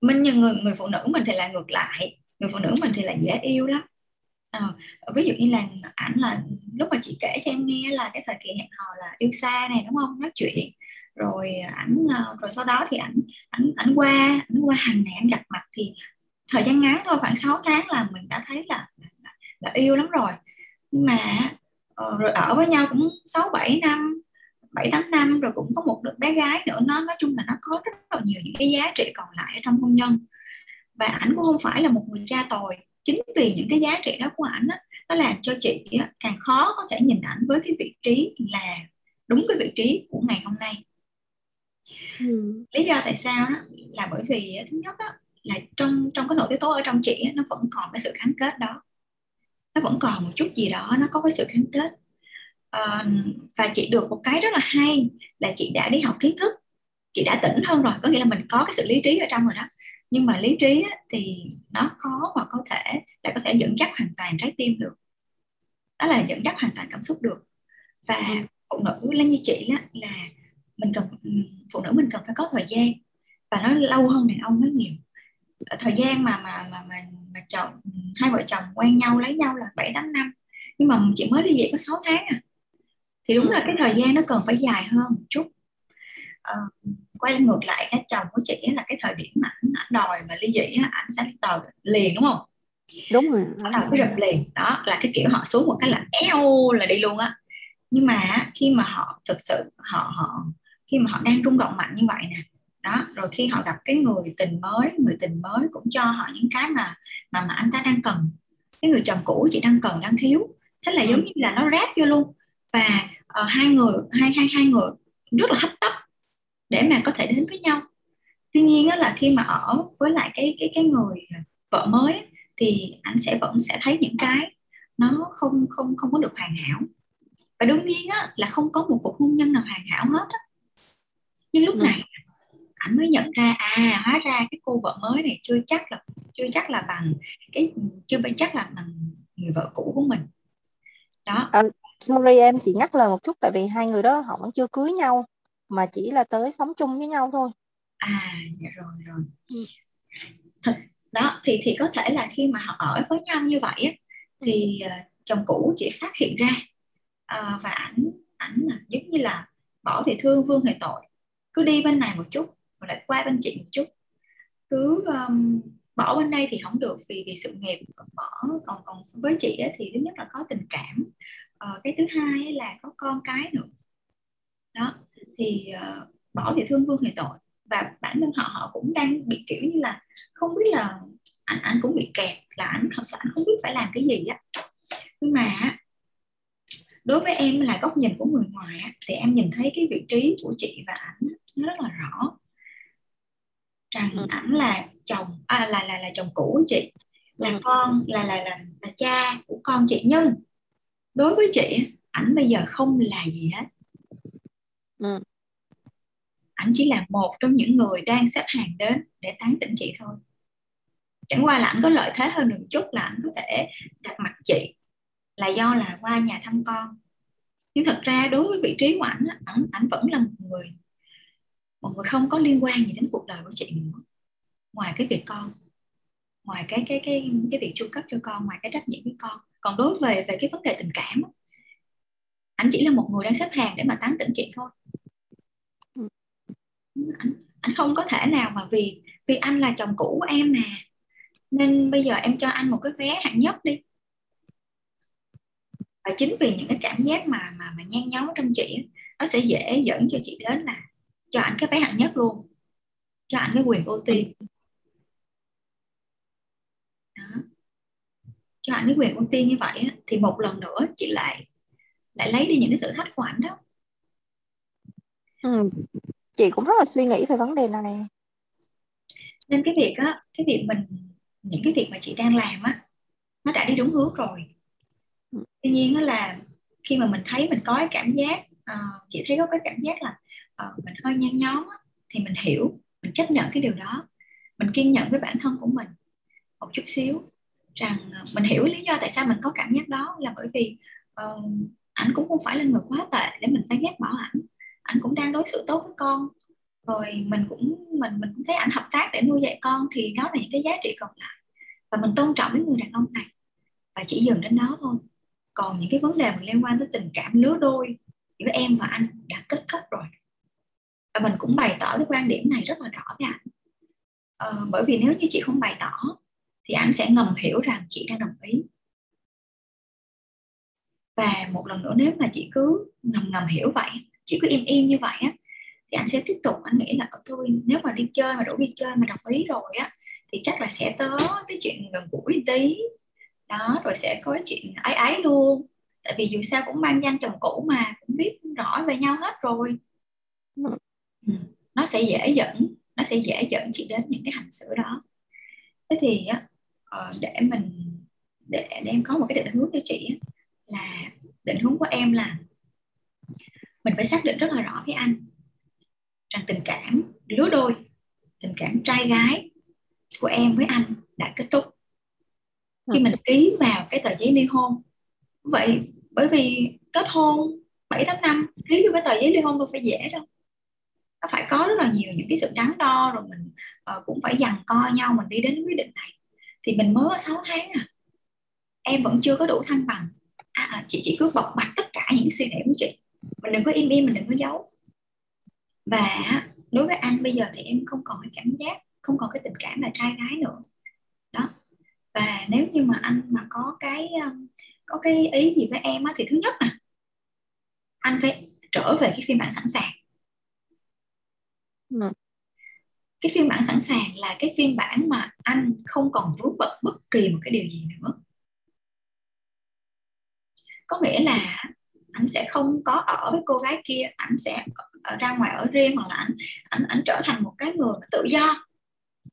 Mình như người người phụ nữ mình thì là ngược lại. Người phụ nữ mình thì là dễ yêu lắm. À, ví dụ như là ảnh là lúc mà chị kể cho em nghe là cái thời kỳ hẹn hò là yêu xa này, đúng không, nói chuyện rồi ảnh rồi sau đó thì ảnh ảnh ảnh qua ảnh qua hàng ngày, ảnh gặp mặt thì thời gian ngắn thôi, khoảng sáu tháng là mình đã thấy là là, là yêu lắm rồi. Nhưng mà rồi ở với nhau cũng sáu bảy năm, bảy tám năm rồi cũng có một đứa bé gái nữa, nó nói chung là nó có rất là nhiều những cái giá trị còn lại trong hôn nhân. Và ảnh cũng không phải là một người cha tồi. Chính vì những cái giá trị đó của ảnh á, nó làm cho chị á, càng khó có thể nhìn ảnh với cái vị trí là đúng cái vị trí của ngày hôm nay. ừ. Lý do tại sao đó là bởi vì thứ nhất á, là trong, trong cái nội tiết tố ở trong chị á, nó vẫn còn cái sự gắn kết đó, nó vẫn còn một chút gì đó, nó có cái sự gắn kết. à, Và chị được một cái rất là hay là chị đã đi học kiến thức, chị đã tỉnh hơn rồi, có nghĩa là mình có cái sự lý trí ở trong rồi đó. Nhưng mà lý trí á, thì nó khó mà có thể lại có thể dẫn dắt hoàn toàn trái tim được, đó là dẫn dắt hoàn toàn cảm xúc được. Và phụ nữ lên như chị á, là mình cần phụ nữ mình cần phải có thời gian, và nó lâu hơn đàn ông rất nhiều. Thời gian mà mà mà mà, mà chồng hai vợ chồng quen nhau lấy nhau là bảy tám năm, nhưng mà chị mới đi về có sáu tháng à, thì đúng là cái thời gian nó cần phải dài hơn một chút. À, quay ngược lại cái chồng của chị là cái thời điểm mà ảnh đòi mà ly dị, ảnh sẽ đòi liền, đúng không? Đúng rồi, ảnh đòi cái rập liền đó, là cái kiểu họ xuống một cái là eo là đi luôn á. Nhưng mà khi mà họ thực sự họ họ khi mà họ đang rung động mạnh như vậy nè đó, rồi khi họ gặp cái người tình mới, người tình mới cũng cho họ những cái mà mà mà anh ta đang cần, cái người chồng cũ chị đang cần, đang thiếu. Thế là giống như là nó ráp vô luôn, và uh, hai người hai hai hai người rất là hấp tấp để mà có thể đến với nhau. Tuy nhiên đó là khi mà ở với lại cái cái cái người vợ mới thì anh sẽ vẫn sẽ thấy những cái nó không không không có được hoàn hảo. Và đương nhiên đó là không có một cuộc hôn nhân nào hoàn hảo hết á. Nhưng lúc này anh mới nhận ra à, hóa ra cái cô vợ mới này chưa chắc là chưa chắc là bằng cái chưa chắc là bằng người vợ cũ của mình. Đó. À, sorry em, chị ngắt lời một chút, tại vì hai người đó họ vẫn chưa cưới nhau, mà chỉ là tới sống chung với nhau thôi. À, dạ rồi rồi. Thật đó, thì thì có thể là khi mà họ ở với nhau như vậy á, thì uh, chồng cũ chỉ phát hiện ra uh, và ảnh ảnh giống như là bỏ thì thương, vương thì tội, cứ đi bên này một chút, rồi lại qua bên chị một chút, cứ um, bỏ bên đây thì không được vì vì sự nghiệp, bỏ còn còn với chị á, thì thứ nhất là có tình cảm, uh, cái thứ hai là có con cái nữa. Đó, thì uh, bỏ thì thương, vương thì tội, và bản thân họ họ cũng đang bị kiểu như là không biết là anh anh cũng bị kẹt, là anh thật sự anh không biết phải làm cái gì á. Nhưng mà đối với em là góc nhìn của người ngoài á, thì em nhìn thấy cái vị trí của chị và ảnh nó rất là rõ, rằng ừ. ảnh là chồng à, là là là chồng cũ của chị, là ừ. con là, là là là cha của con chị, nhưng đối với chị ảnh bây giờ không là gì hết. Ừ. Ảnh chỉ là một trong những người đang xếp hàng đến để tán tỉnh chị thôi. Chẳng qua là ảnh có lợi thế hơn một chút là ảnh có thể gặp mặt chị là do là qua nhà thăm con. Nhưng thật ra đối với vị trí của ảnh, ảnh, ảnh vẫn là một người một người không có liên quan gì đến cuộc đời của chị nữa, ngoài cái việc con, ngoài cái cái cái cái việc chu cấp cho con, ngoài cái trách nhiệm với con. Còn đối về về cái vấn đề tình cảm, ảnh chỉ là một người đang xếp hàng để mà tán tỉnh chị thôi. Anh, anh không có thể nào mà vì vì anh là chồng cũ của em mà, nên bây giờ em cho anh một cái vé hạng nhất đi, Và chính vì những cái cảm giác mà mà, mà nhan nhó trong chị, nó sẽ dễ dẫn cho chị đến là cho ảnh cái vé hạng nhất luôn, cho ảnh cái quyền ưu tiên. Đó. Cho ảnh cái quyền ưu tiên như vậy thì một lần nữa chị lại lại lấy đi những cái thử thách của ảnh đó. Ừ. Chị cũng rất là suy nghĩ về vấn đề này. Nên cái việc á, cái việc mình những cái việc mà chị đang làm á, nó đã đi đúng hướng rồi. Tuy nhiên đó là khi mà mình thấy mình có cái cảm giác, uh, chị thấy có cái cảm giác là uh, mình hơi nhan nhóm á, thì mình hiểu, mình chấp nhận cái điều đó, mình kiên nhẫn với bản thân của mình một chút xíu, rằng uh, mình hiểu lý do tại sao mình có cảm giác đó là bởi vì uh, ảnh cũng không phải là người quá tệ để mình phải ghét bỏ ảnh, ảnh cũng đang đối xử tốt với con, rồi mình cũng mình mình cũng thấy ảnh hợp tác để nuôi dạy con, thì đó là những cái giá trị còn lại và mình tôn trọng cái người đàn ông này và chỉ dừng đến đó thôi. Còn những cái vấn đề mà liên quan tới tình cảm lứa đôi giữa em và anh đã kết thúc rồi. Và mình cũng bày tỏ cái quan điểm này rất là rõ với anh. Ờ, bởi vì nếu như chị không bày tỏ thì anh sẽ ngầm hiểu rằng chị đang đồng ý. Và một lần nữa nếu mà chị cứ ngầm ngầm hiểu vậy, chị cứ im im như vậy á, thì anh sẽ tiếp tục, anh nghĩ là thôi nếu mà đi chơi mà rủ đi chơi mà đồng ý rồi á, thì chắc là sẽ tới cái chuyện gần gũi tí. Đó, rồi sẽ có chuyện ái ái luôn. Tại vì dù sao cũng mang danh chồng cũ mà, cũng biết rõ về nhau hết rồi. Ừ. Nó sẽ dễ dẫn Nó sẽ dễ dẫn chị đến những cái hành xử đó. Thế thì Để mình Để, để em có một cái định hướng cho chị, là định hướng của em là mình phải xác định rất là rõ với anh rằng tình cảm lứa đôi, tình cảm trai gái của em với anh đã kết thúc khi mình ký vào cái tờ giấy ly hôn. Vậy bởi vì kết hôn bảy tám năm, ký vô cái tờ giấy ly hôn đâu phải dễ đâu. Nó phải có rất là nhiều những cái sự đắn đo, rồi mình uh, cũng phải giằng co nhau mình đi đến quyết định này. Thì mình mới có sáu tháng à, em vẫn chưa có đủ thăng bằng. À, chị chỉ cứ bộc bạch tất cả những cái suy nghĩ của chị, mình đừng có im im, mình đừng có giấu. Và đối với anh bây giờ thì em không còn cái cảm giác, không còn cái tình cảm là trai gái nữa. Đó. Và nếu như mà anh mà có cái có cái ý gì với em á, thì thứ nhất là anh phải trở về cái phiên bản sẵn sàng. Ừ. Cái phiên bản sẵn sàng là cái phiên bản mà anh không còn vướng bận bất kỳ một cái điều gì nữa. Có nghĩa là anh sẽ không có ở với cô gái kia, anh sẽ ở ra ngoài ở riêng, hoặc là anh anh anh trở thành một cái người tự do,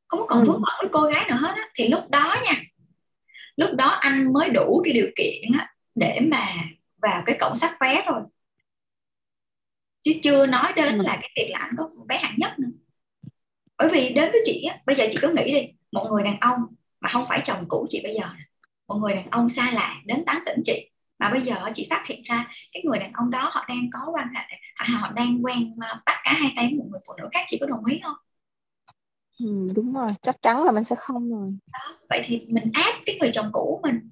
không có còn ừ. vướng bận với cô gái nữa hết á. Thì lúc đó nha, lúc đó anh mới đủ cái điều kiện á để mà vào cái cổng sách vé rồi, chứ chưa nói đến là cái việc là anh có vé hạng nhất nữa. Bởi vì đến với chị á, bây giờ chị cứ nghĩ đi, một người đàn ông mà không phải chồng cũ chị bây giờ, một người đàn ông xa lạ đến tán tỉnh chị, mà bây giờ chị phát hiện ra cái người đàn ông đó họ đang có quan hệ, họ đang quen bắt cả hai tay một người phụ nữ khác, chị có đồng ý không? Ừ, đúng rồi, chắc chắn là mình sẽ không rồi. Đó, vậy thì mình áp cái người chồng cũ mình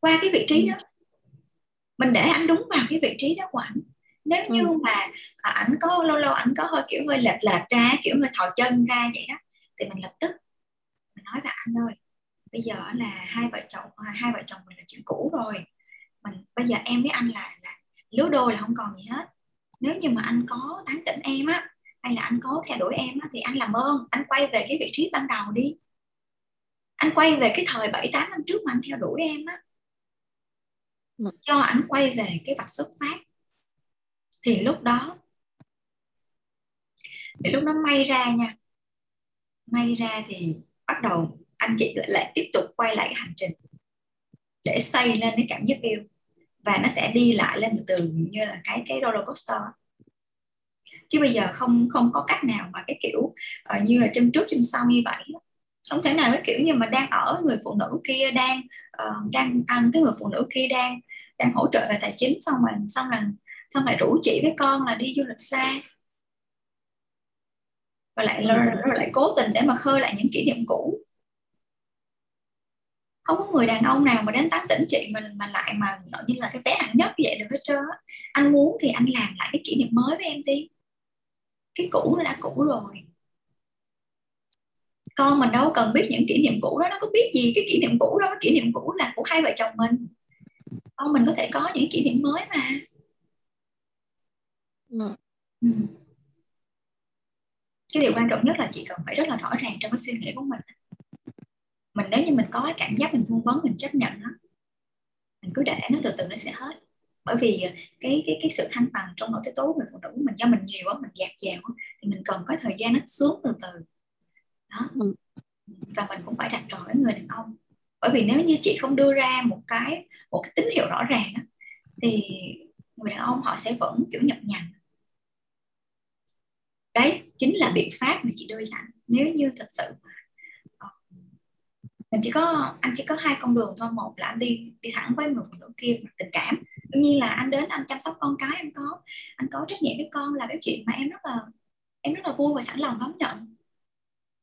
qua cái vị trí đó, mình để ảnh đúng vào cái vị trí đó của ảnh. Nếu như ừ. mà ảnh có lâu lâu ảnh có hơi kiểu hơi lệch lệch ra, kiểu hơi thò chân ra vậy đó, thì mình lập tức mình nói với anh ơi, bây giờ là hai vợ chồng hai vợ chồng mình là chuyện cũ rồi, mình bây giờ em với anh là, là lứa đôi, là không còn gì hết. Nếu như mà anh có tán tỉnh em á, hay là anh có theo đuổi em á, thì anh làm ơn anh quay về cái vị trí ban đầu đi, anh quay về cái thời bảy tám năm trước mà anh theo đuổi em á, cho anh quay về cái vạch xuất phát. Thì lúc đó thì lúc đó may ra nha, may ra thì bắt đầu anh chị lại tiếp tục quay lại hành trình để xây lên cái cảm giác yêu, và nó sẽ đi lại lên từ như là cái cái roller coaster. Chứ bây giờ không không có cách nào mà cái kiểu uh, như là chân trước chân sau như vậy. Không thể nào cái kiểu như mà đang ở người phụ nữ kia, đang uh, đang ăn cái người phụ nữ kia đang đang hỗ trợ về tài chính, xong rồi xong rồi xong lại rủ chị với con là đi du lịch xa, rồi lại rồi, rồi lại cố tình để mà khơi lại những kỷ niệm cũ. Không có người đàn ông nào mà đến tán tỉnh chị mình mà lại mà tự nhiên là cái vé hạng nhất như vậy được hết trơn á. Anh muốn thì anh làm lại cái kỷ niệm mới với em đi, cái cũ nó đã cũ rồi, con mình đâu cần biết những kỷ niệm cũ đó, nó có biết gì cái kỷ niệm cũ đó. Cái kỷ niệm cũ là của hai vợ chồng mình, con mình có thể có những kỷ niệm mới mà. Ừ. Ừ. Cái điều quan trọng nhất là chị cần phải rất là rõ ràng trong cái suy nghĩ của mình. Mình nếu như mình có cái cảm giác mình vương vấn, mình chấp nhận nó, mình cứ để nó, từ từ nó sẽ hết. Bởi vì cái cái cái sự thăng bằng trong nội tiết tố người phụ nữ của mình, do mình nhiều quá, mình dạt dào, thì mình cần có thời gian nó xuống từ từ đó. Ừ. Và mình cũng phải đặt trò với người đàn ông, bởi vì nếu như chị không đưa ra một cái một cái tín hiệu rõ ràng á, thì người đàn ông họ sẽ vẫn kiểu nhập nhằng. Đấy chính là biện pháp mà chị đưa cho anh. Nếu như thật sự mình chỉ có anh chỉ có hai con đường thôi, một là anh đi đi thẳng với người phụ nữ kia tình cảm, đương nhiên là anh đến anh chăm sóc con cái, em có anh có trách nhiệm với con là cái chuyện mà em rất là em rất là vui và sẵn lòng đón nhận.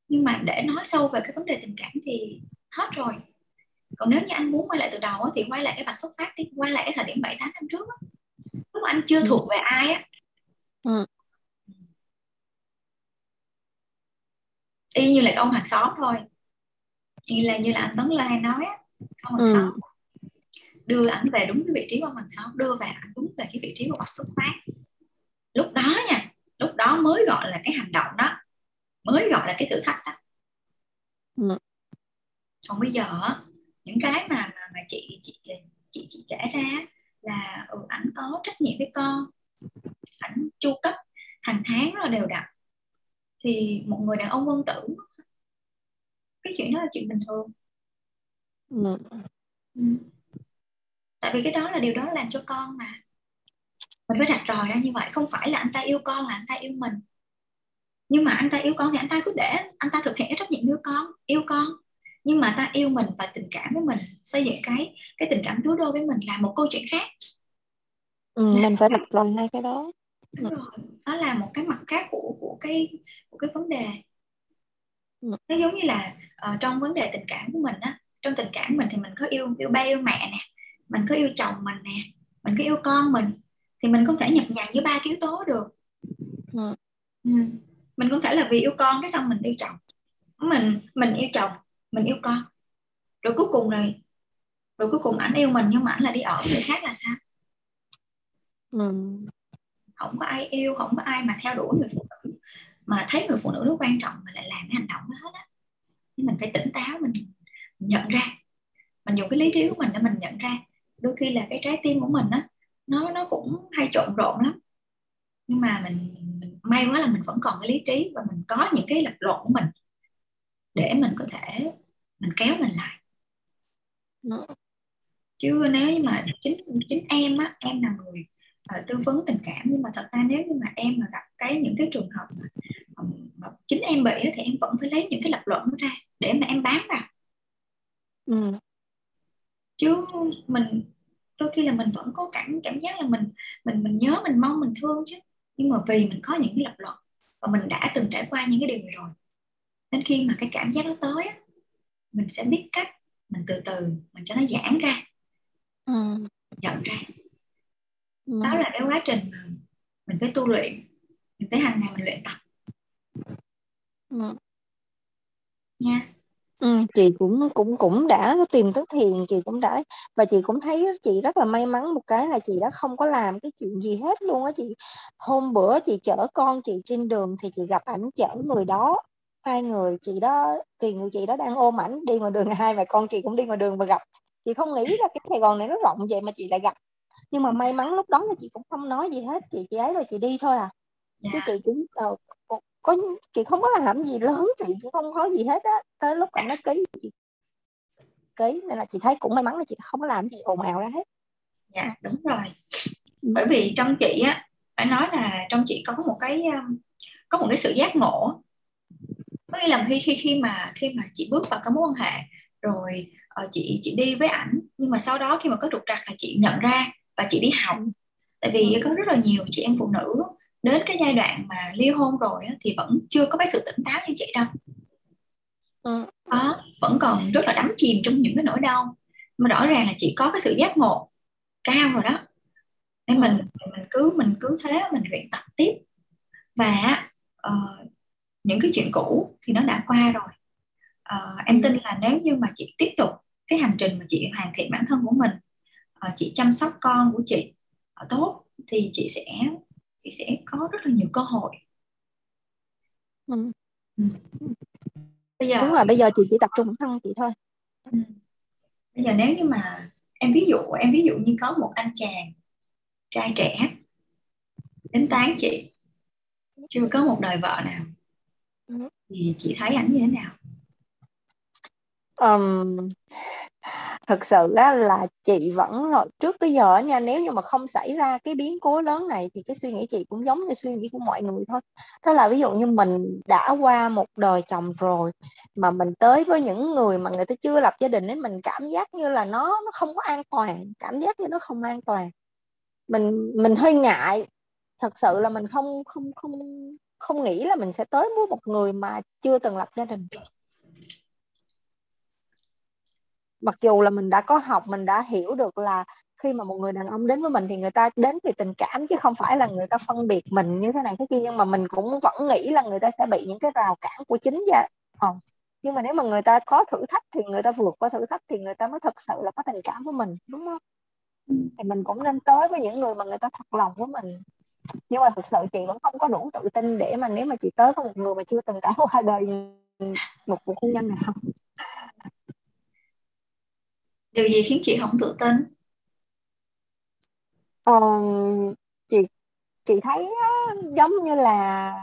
Nhưng mà để nói sâu về cái vấn đề tình cảm thì hết rồi. Còn nếu như anh muốn quay lại từ đầu thì quay lại cái vạch xuất phát đi, quay lại cái thời điểm bảy tám năm trước đó, lúc mà anh chưa thuộc về ai á. Ừ. Y như là ông hàng xóm thôi, y là như là anh Tấn Lai nói á, ông hàng ừ. xóm đưa ảnh về đúng cái vị trí của ông hàng xóm, đưa về ảnh đúng về cái vị trí của vạch xuất phát. Lúc đó nha, lúc đó mới gọi là cái hành động đó, mới gọi là cái thử thách đó. Ừ. Còn bây giờ những cái mà mà, mà chị chị chị chị kể ra là ừ, ảnh có trách nhiệm với con, ảnh chu cấp hàng tháng rất là đều đặn, thì một người đàn ông quân tử cái chuyện đó là chuyện bình thường. Ừ. Ừ. Tại vì cái đó là điều đó làm cho con mà, mình mới đặt ròi ra như vậy. Không phải là anh ta yêu con là anh ta yêu mình, nhưng mà anh ta yêu con thì anh ta cứ để anh ta thực hiện cái trách nhiệm yêu con, yêu con. Nhưng mà ta yêu mình và tình cảm với mình, xây dựng cái cái tình cảm đối đôi với mình là một câu chuyện khác. Ừ, là... mình phải đặt ròi hai cái đó. Đúng rồi, đó là một cái mặt khác của của cái của cái vấn đề. Nó giống như là uh, trong vấn đề tình cảm của mình á, trong tình cảm mình thì mình có yêu yêu ba yêu mẹ nè, mình có yêu chồng mình nè, mình có yêu con mình, thì mình không thể nhập nhằng với ba cái yếu tố được. Ừ. Ừ. Mình không thể là vì yêu con cái xong mình yêu chồng, mình mình yêu chồng, mình yêu con, rồi cuối cùng rồi rồi cuối cùng ảnh yêu mình nhưng mà ảnh là đi ở với người khác là sao? Ừ. Không có ai yêu, không có ai mà theo đuổi người phụ nữ, mà thấy người phụ nữ nó quan trọng mà lại làm cái hành động đó hết á. Nhưng mình phải tỉnh táo, mình, mình nhận ra, mình dùng cái lý trí của mình để mình nhận ra. Đôi khi là cái trái tim của mình á, nó nó cũng hay trộn rộn lắm, nhưng mà mình, mình may quá là mình vẫn còn cái lý trí và mình có những cái lập luận của mình để mình có thể mình kéo mình lại. Chứ nếu như mà chính chính em á, em là người tư vấn tình cảm, nhưng mà thật ra nếu như mà em mà gặp cái những cái trường hợp mà, mà chính em bị thì em vẫn phải lấy những cái lập luận ra để mà em bám vào. Ừ. Chứ mình đôi khi là mình vẫn có cảm cảm giác là mình mình mình nhớ, mình mong, mình thương chứ, nhưng mà vì mình có những cái lập luận và mình đã từng trải qua những cái điều này rồi, nên khi mà cái cảm giác nó tới mình sẽ biết cách mình từ từ mình cho nó giãn ra. Ừ. Nhận ra. Đó là cái quá trình mà mình phải tu luyện, mình phải hàng ngày mình luyện tập. Ừ. Nha. Ừ, chị cũng cũng cũng đã tìm tới thiền, chị cũng đã và chị cũng thấy chị rất là may mắn một cái là chị đã không có làm cái chuyện gì hết luôn á chị. Hôm bữa chị chở con chị trên đường thì chị gặp ảnh chở người đó, hai người chị đó thì người chị đó đang ôm ảnh đi ngoài đường, hai mẹ con chị cũng đi ngoài đường và gặp. Chị không nghĩ là cái Sài Gòn này nó rộng vậy mà chị lại gặp. Nhưng mà may mắn lúc đó là chị cũng không nói gì hết, chị chị ấy rồi chị đi thôi à. Yeah. Chứ chị cũng uh, có, có chị không có làm gì lớn, chị cũng không có gì hết á. Tới lúc còn nó ký chị ký nên là chị thấy cũng may mắn là chị không có làm gì ồn ào ra hết. Dạ yeah, đúng rồi. Bởi vì trong chị á, phải nói là trong chị có một cái có một cái sự giác ngộ. Có nghĩa là khi khi khi mà khi mà chị bước vào cái mối quan hệ rồi chị chị đi với ảnh, nhưng mà sau đó khi mà có trục trặc là chị nhận ra và chị đi học. Tại vì có rất là nhiều chị em phụ nữ đến cái giai đoạn mà ly hôn rồi thì vẫn chưa có cái sự tỉnh táo như chị đâu. Đó, vẫn còn rất là đắm chìm trong những cái nỗi đau. Mà rõ ràng là chị có cái sự giác ngộ cao rồi đó. Nên mình mình cứ mình cứ thế mình luyện tập tiếp. Và uh, những cái chuyện cũ thì nó đã qua rồi. Uh, em tin là nếu như mà chị tiếp tục cái hành trình mà chị hoàn thiện bản thân của mình, chị chăm sóc con của chị tốt thì chị sẽ chị sẽ có rất là nhiều cơ hội. Ừ. Ừ. Bây giờ, đúng rồi, bây giờ chị chỉ tập trung thân chị thôi. Ừ. Bây giờ nếu như mà em ví dụ em ví dụ như có một anh chàng trai trẻ đến tán chị, chưa có một đời vợ nào, ừ, thì chị thấy ảnh như thế nào? Um, thực sự á, là chị vẫn rồi, trước tới giờ á nha, nếu như mà không xảy ra cái biến cố lớn này thì cái suy nghĩ chị cũng giống như suy nghĩ của mọi người thôi. Đó là ví dụ như mình đã qua một đời chồng rồi mà mình tới với những người mà người ta chưa lập gia đình ấy, mình cảm giác như là nó, nó không có an toàn, cảm giác như nó không an toàn. Mình mình hơi ngại, thật sự là mình không không không không nghĩ là mình sẽ tới với một người mà chưa từng lập gia đình. Mặc dù là mình đã có học, mình đã hiểu được là khi mà một người đàn ông đến với mình thì người ta đến vì tình cảm chứ không phải là người ta phân biệt mình như thế này thế kia, nhưng mà mình cũng vẫn nghĩ là người ta sẽ bị những cái rào cản của chính gia đình. Nhưng mà nếu mà người ta có thử thách thì người ta vượt qua thử thách thì người ta mới thực sự là có tình cảm với mình, đúng không? Thì mình cũng nên tới với những người mà người ta thật lòng với mình. Nhưng mà thực sự chị vẫn không có đủ tự tin để mà nếu mà chị tới với một người mà chưa từng trải qua đời một cuộc hôn nhân nào. Điều gì khiến chị không tự tin? Ờ, chị, chị thấy giống như là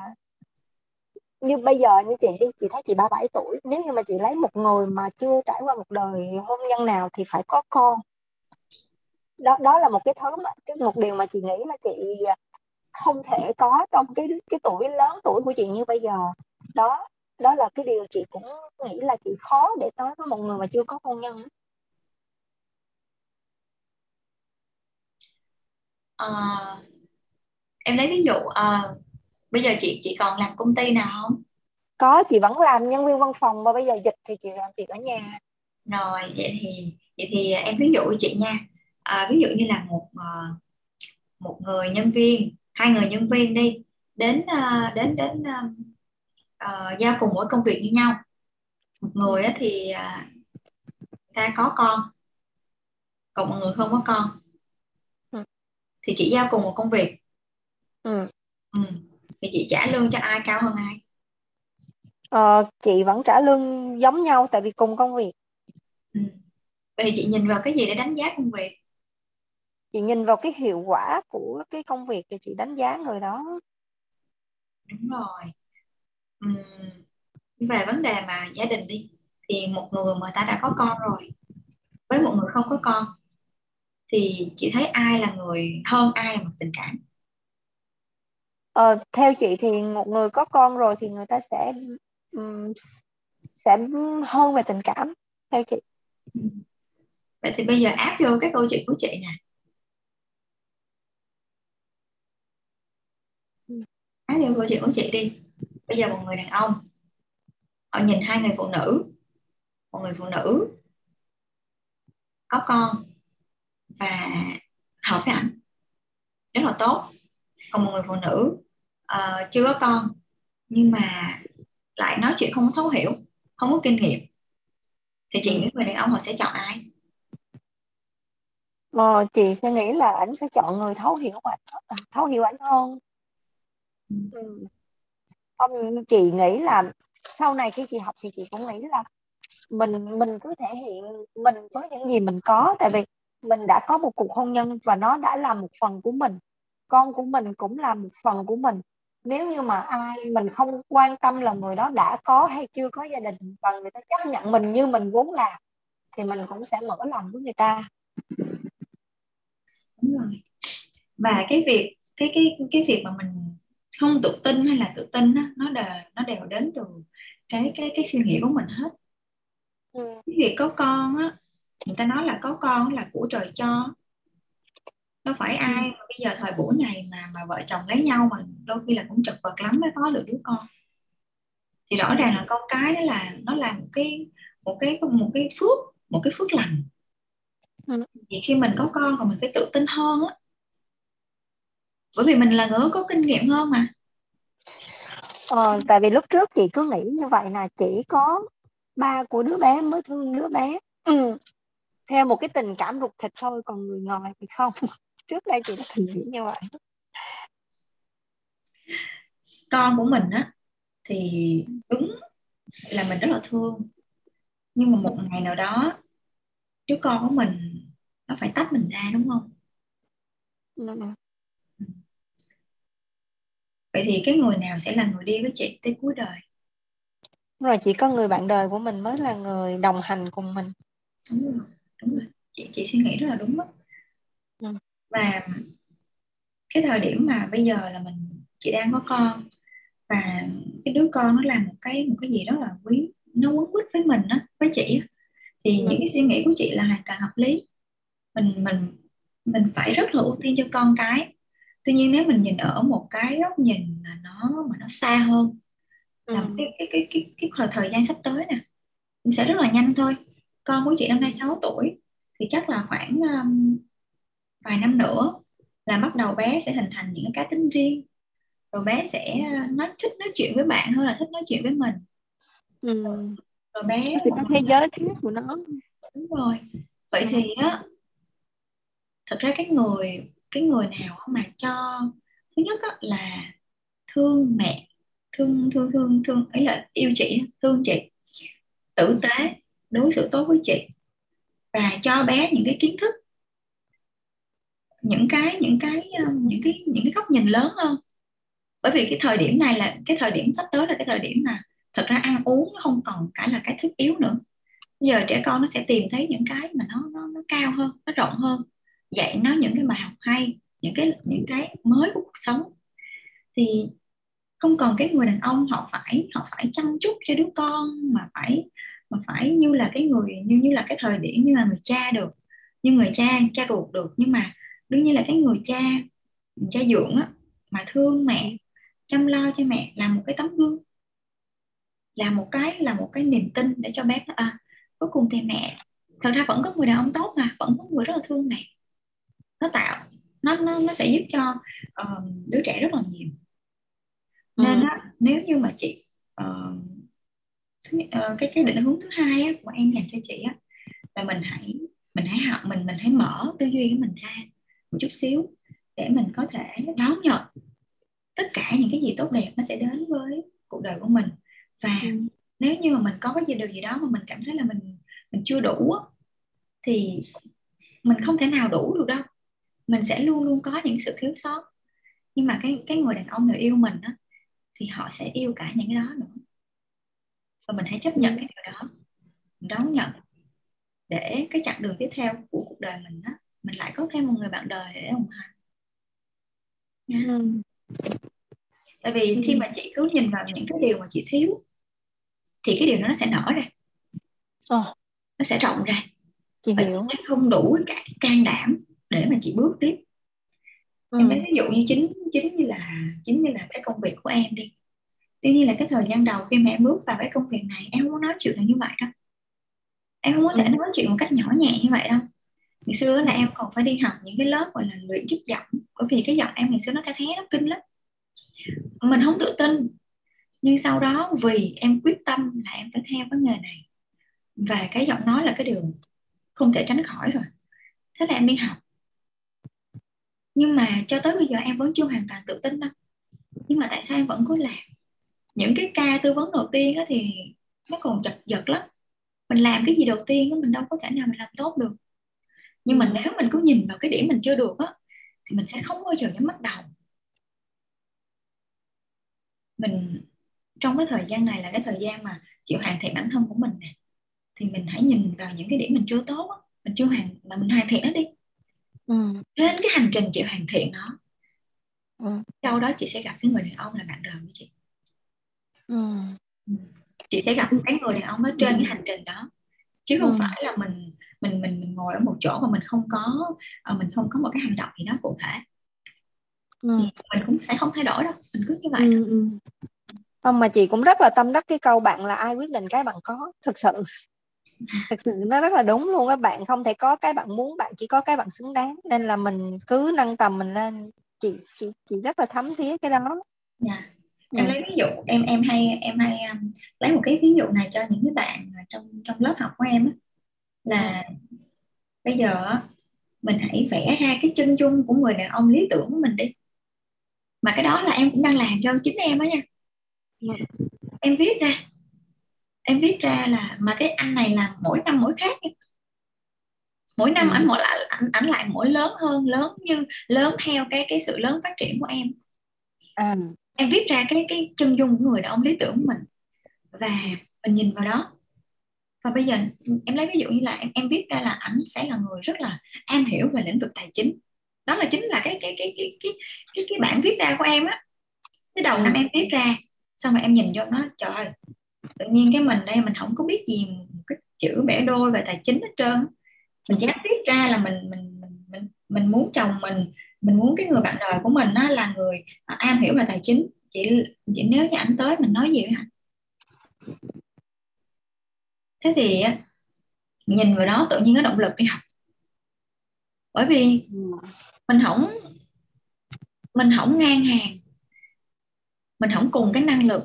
như bây giờ như chị đi, chị thấy chị ba mươi bảy tuổi. Nếu như mà chị lấy một người mà chưa trải qua một đời hôn nhân nào thì phải có con. Đó, đó là một cái thứ mà, một điều mà chị nghĩ là chị không thể có trong cái, cái tuổi lớn tuổi của chị như bây giờ. Đó, đó là cái điều chị cũng nghĩ là chị khó để tới với một người mà chưa có hôn nhân. Uh, em lấy ví dụ uh, bây giờ chị chị còn làm công ty nào không? Có, chị vẫn làm nhân viên văn phòng mà bây giờ dịch thì chị làm việc ở nhà. Rồi, vậy thì vậy thì em ví dụ chị nha. Uh, ví dụ như là một uh, một người nhân viên, hai người nhân viên đi đến uh, đến đến uh, uh, giao cùng mỗi công việc như nhau. Một người uh, thì uh, ta có con, còn một người không có con. Thì chị giao cùng một công việc, ừ. Ừ. Thì chị trả lương cho ai cao hơn ai? Ờ, chị vẫn trả lương giống nhau tại vì cùng công việc. Ừ. Vậy thì chị nhìn vào cái gì để đánh giá công việc? Chị nhìn vào cái hiệu quả của cái công việc thì chị đánh giá người đó. Đúng rồi. Ừ. Về vấn đề mà gia đình đi, thì một người mà ta đã có con rồi với một người không có con thì chị thấy ai là người hơn ai mà tình cảm? Ờ, theo chị thì một người có con rồi thì người ta sẽ um, sẽ hơn về tình cảm theo chị. Vậy thì bây giờ áp vô cái câu chuyện của chị nè, áp vô câu chuyện của chị đi. Bây giờ một người đàn ông họ nhìn hai người phụ nữ, một người phụ nữ có con và hợp với ảnh rất là tốt, còn một người phụ nữ uh, chưa có con nhưng mà lại nói chuyện không có thấu hiểu, không có kinh nghiệm, thì chị nghĩ người đàn ông họ sẽ chọn ai? Ờ, chị sẽ nghĩ là ảnh sẽ chọn người thấu hiểu ảnh, thấu hiểu ảnh hơn. Ừ. Ông chị nghĩ là sau này khi chị học thì chị cũng nghĩ là mình mình cứ thể hiện mình với những gì mình có, tại vì mình đã có một cuộc hôn nhân và nó đã là một phần của mình. Con của mình cũng là một phần của mình. Nếu như mà ai mình không quan tâm là người đó đã có hay chưa có gia đình và người ta chấp nhận mình như mình vốn là thì mình cũng sẽ mở lòng với người ta. Đúng rồi. Và cái việc cái cái cái việc mà mình không tự tin hay là tự tin đó, nó đều nó đều đến từ cái cái cái suy nghĩ của mình hết. Ừ. Cái việc có con á, người ta nói là có con là của trời cho, đâu phải ai mà bây giờ thời buổi này mà mà vợ chồng lấy nhau mà đôi khi là cũng chật vật lắm mới có được đứa con. Thì rõ ràng là con cái đó là nó là một cái một cái một cái phước, một cái phước lành. Vì khi mình có con rồi mình phải tự tin hơn á, bởi vì mình là người có kinh nghiệm hơn mà. Ờ, tại vì lúc trước chị cứ nghĩ như vậy là chỉ có ba của đứa bé mới thương đứa bé. Ừ. theo một cái tình cảm ruột thịt thôi, còn người ngoài thì không. Trước đây chị đã từng nghĩ như vậy. Con của mình á thì đúng là mình rất là thương, nhưng mà một ngày nào đó đứa con của mình nó phải tách mình ra, đúng không? Đúng. Vậy thì cái người nào sẽ là người đi với chị tới cuối đời? Đúng rồi, chỉ có người bạn đời của mình mới là người đồng hành cùng mình. Đúng rồi, đúng rồi. Chị, chị suy nghĩ rất là đúng đó. Đúng. Và cái thời điểm mà bây giờ là mình chị đang có con, và cái đứa con nó làm một cái một cái gì đó là quý, nó quấn quýt với mình đó, với chị đó. Thì đúng. Những cái suy nghĩ của chị là hoàn toàn hợp lý. Mình mình mình phải rất là ưu tiên cho con cái. Tuy nhiên nếu mình nhìn ở một cái góc nhìn mà nó mà nó xa hơn, ừ. là cái cái cái cái cái khoảng thời gian sắp tới nè, cũng sẽ rất là nhanh thôi. Con của chị năm nay sáu tuổi thì chắc là khoảng um, vài năm nữa là bắt đầu bé sẽ hình thành những cái tính riêng. Rồi bé sẽ nói thích nói chuyện với bạn hơn là thích nói chuyện với mình. Ừ. Rồi bé sẽ có thế giới khác của nó. Đúng rồi. Vậy ừ. thì á, thật ra cái người cái người nào mà cho thứ nhất là thương mẹ, thương thương thương thương ấy là yêu chị, thương chị, tử tế, đối xử tốt với chị và cho bé những cái kiến thức, những cái những cái những cái những cái góc nhìn lớn hơn. Bởi vì cái thời điểm này là cái thời điểm sắp tới là cái thời điểm mà thật ra ăn uống nó không còn cả là cái thiết yếu nữa. Bây giờ trẻ con nó sẽ tìm thấy những cái mà nó nó nó cao hơn, nó rộng hơn, dạy nó những cái bài học hay, những cái những cái mới của cuộc sống. Thì không còn cái người đàn ông họ phải họ phải chăm chút cho đứa con mà phải mà phải như là cái người như như là cái thời điểm như là người cha được, như người cha cha ruột được, nhưng mà đương nhiên là cái người cha cha dưỡng á, mà thương mẹ, chăm lo cho mẹ, làm một cái tấm gương, là một cái là một cái niềm tin để cho bé à, cuối cùng thì mẹ thật ra vẫn có người đàn ông tốt mà, vẫn có người rất là thương mẹ. Nó tạo nó nó nó sẽ giúp cho uh, đứa trẻ rất là nhiều. Nên ừ. đó, nếu như mà chị uh, thứ, uh, cái cái định hướng thứ hai á, của em dành cho chị á, là mình hãy mình hãy học mình mình hãy mở tư duy của mình ra một chút xíu để mình có thể đón nhận tất cả những cái gì tốt đẹp nó sẽ đến với cuộc đời của mình. Và ừ. nếu như mà mình có cái gì điều gì đó mà mình cảm thấy là mình mình chưa đủ á, thì mình không thể nào đủ được đâu. Mình sẽ luôn luôn có những sự thiếu sót. Nhưng mà cái, cái người đàn ông nào yêu mình đó, thì họ sẽ yêu cả những cái đó nữa. Và mình hãy chấp nhận cái điều đó, đón nhận, để cái chặng đường tiếp theo của cuộc đời mình đó, mình lại có thêm một người bạn đời để đồng hành. Yeah. Ừ. Tại vì khi mà chị cứ nhìn vào những cái điều mà chị thiếu, thì cái điều đó nó sẽ nở ra, oh. nó sẽ rộng ra. Chị và hiểu. Chị không đủ cả cái can đảm để mà chị bước tiếp. Ừ. Em nói ví dụ như chính chính như là chính như là cái công việc của em đi. Tuy nhiên là cái thời gian đầu khi mà em bước vào cái công việc này, em không muốn nói chuyện là như vậy đâu. Em không có thể ừ. nói chuyện một cách nhỏ nhẹ như vậy đâu. Ngày xưa là em còn phải đi học những cái lớp gọi là luyện chức giọng, bởi vì cái giọng em ngày xưa nó cái thế nó kinh lắm. Mình không tự tin. Nhưng sau đó vì em quyết tâm là em phải theo cái nghề này, và cái giọng nói là cái điều không thể tránh khỏi rồi, thế là em đi học. Nhưng mà cho tới bây giờ em vẫn chưa hoàn toàn tự tin đâu. Nhưng mà tại sao em vẫn cứ làm? Những cái ca tư vấn đầu tiên á thì nó còn giật giật lắm. Mình làm cái gì đầu tiên á, mình đâu có thể nào mình làm tốt được. Nhưng mà nếu mình cứ nhìn vào cái điểm mình chưa được á, thì mình sẽ không bao giờ dám bắt đầu. Mình trong cái thời gian này là cái thời gian mà chịu hoàn thiện bản thân của mình nè. Thì mình hãy nhìn vào những cái điểm mình chưa tốt á, mình chưa hoàn mà mình hoàn thiện nó đi. Ừ. Trên cái hành trình chị hoàn thiện nó, ừ. đâu đó chị sẽ gặp cái người đàn ông là bạn đời của chị. ừ. Chị sẽ gặp cái người đàn ông đó trên ừ. cái hành trình đó, chứ không ừ. phải là mình mình mình mình ngồi ở một chỗ mà mình không có mình không có một cái hành động gì đó cụ thể. ừ. Mình cũng sẽ không thay đổi đâu, mình cứ như vậy. ừ. Ừ. Không, mà chị cũng rất là tâm đắc cái câu bạn là ai quyết định cái bạn có. Thực sự thực sự nó rất là đúng luôn á. Bạn không thể có cái bạn muốn, bạn chỉ có cái bạn xứng đáng. Nên là mình cứ nâng tầm mình lên. Chị chị chị rất là thấm thía cái đó. Dạ. Em ừ. lấy ví dụ em em hay em hay um, lấy một cái ví dụ này cho những cái bạn trong trong lớp học của em á, là Bây giờ mình hãy vẽ ra cái chân dung của người đàn ông lý tưởng của mình đi. Mà cái đó là em cũng đang làm cho chính em đó nha. Yeah. Em viết ra. Em viết ra là mà cái anh này là mỗi năm mỗi khác. Mỗi năm ảnh mỗi lại ảnh ảnh lại mỗi lớn hơn, lớn như lớn theo cái cái sự lớn phát triển của em. À. Em viết ra cái cái chân dung của người đàn ông lý tưởng của mình và mình nhìn vào đó. Và bây giờ em lấy ví dụ như là em em viết ra là ảnh sẽ là người rất là am hiểu về lĩnh vực tài chính. Đó là chính là cái cái cái cái cái cái, cái bản viết ra của em á. Cái đầu năm em viết ra, xong rồi em nhìn vô nó, trời ơi, tự nhiên cái mình đây mình không có biết gì cái chữ bẻ đôi về tài chính hết trơn. Mình dám viết ra là mình mình mình mình mình muốn chồng mình, mình muốn cái người bạn đời của mình á là người am hiểu về tài chính. Chỉ chỉ nếu như ảnh tới mình nói gì với ảnh. Thế thì nhìn vào đó tự nhiên có động lực đi học. Bởi vì mình không mình không ngang hàng, mình không cùng cái năng lực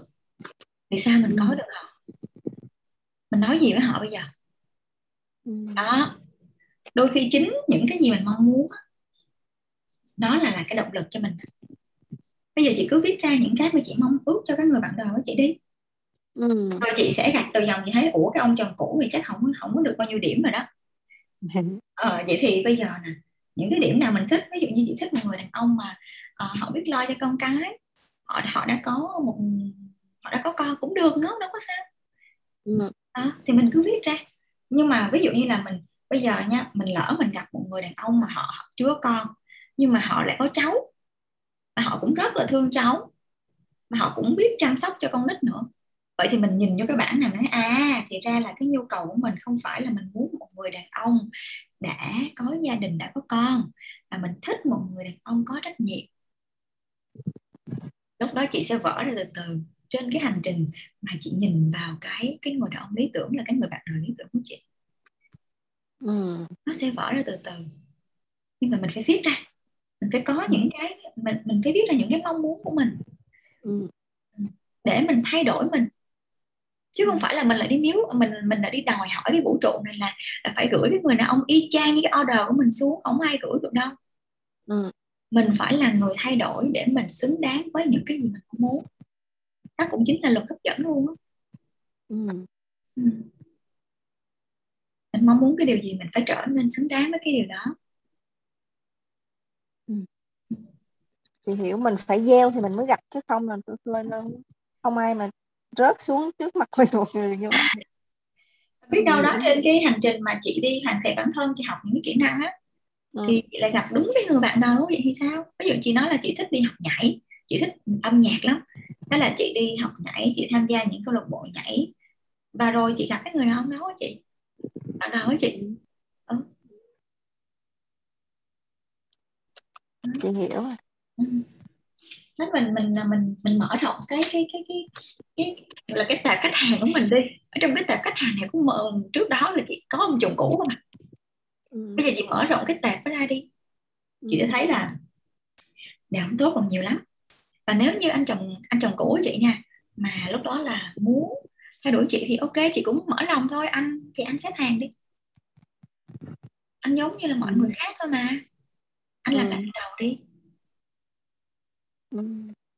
thì sao mình có được họ? Mình nói gì với họ bây giờ? Đó. Đôi khi chính những cái gì mình mong muốn đó là, là cái động lực cho mình. Bây giờ chị cứ viết ra những cái mà chị mong ước cho cái người bạn đời của chị đi. Ừ. Rồi chị sẽ gạch đầu dòng, chị thấy ủa cái ông chồng cũ thì chắc không không có được bao nhiêu điểm rồi đó. Ờ, vậy thì bây giờ nè, những cái điểm nào mình thích, ví dụ như chị thích một người đàn ông mà uh, họ biết lo cho con cái, họ họ đã có một họ đã có con cũng được nữa, đâu có sao. Ừ. Đó, thì mình cứ viết ra. Nhưng mà ví dụ như là mình bây giờ nha, mình lỡ mình gặp một người đàn ông mà họ chưa có con nhưng mà họ lại có cháu, mà họ cũng rất là thương cháu, mà họ cũng biết chăm sóc cho con nít nữa. Vậy thì mình nhìn vô cái bản này mình nói à, thì ra là cái nhu cầu của mình không phải là mình muốn một người đàn ông đã có gia đình, đã có con, mà mình thích một người đàn ông có trách nhiệm. Lúc đó chị sẽ vỡ ra từ từ trên cái hành trình mà chị nhìn vào cái, cái người đàn ông lý tưởng là cái người bạn đời lý tưởng của chị. Ừ. Nó sẽ vỡ ra từ từ. Nhưng mà mình phải viết ra. Mình phải có những cái, mình, mình phải viết ra những cái mong muốn của mình. Ừ. Để mình thay đổi mình. Chứ không phải là mình lại đi níu, mình mình lại đi đòi hỏi cái vũ trụ này là, là phải gửi cái người đàn ông y chang như cái order của mình xuống, không ai gửi được đâu. Ừ. Mình phải là người thay đổi để mình xứng đáng với những cái gì mình muốn. Đó cũng chính là luật hấp dẫn luôn á. Ừ. Ừ. Mình mong muốn cái điều gì mình phải trở nên xứng đáng với cái điều đó. Ừ. Chị hiểu, mình phải gieo thì mình mới gặp, chứ không là không ai mà rớt xuống trước mặt mình một người như vậy. Biết đâu đó trên cái hành trình mà chị đi hoàn thiện bản thân, chị học những cái kỹ năng á, ừ. thì chị lại gặp đúng cái người bạn đời của vậy thì sao? Ví dụ chị nói là chị thích đi học nhảy, chị thích âm nhạc lắm, thế là chị đi học nhảy, chị tham gia những câu lạc bộ nhảy, và rồi chị gặp cái người đàn ông đó chị, bạn đời của chị. Ừ. Chị hiểu rồi. Ừ. Nói mình mình mình mình mở rộng cái cái cái cái cái là cái tệp khách hàng của mình đi. Ở trong cái tệp khách hàng này cũng mở, trước đó là chị có ông chồng cũ không ạ? Ừ. Bây giờ chị mở rộng cái tệp đó ra đi. Chị đã thấy là đàn ông tốt còn nhiều lắm. Và nếu như anh chồng anh chồng cũ chị nha, mà lúc đó là muốn thay đổi chị thì ok, chị cũng mở lòng thôi, anh thì anh xếp hàng đi. Anh giống như là mọi người khác thôi mà. Anh làm lại đầu đi.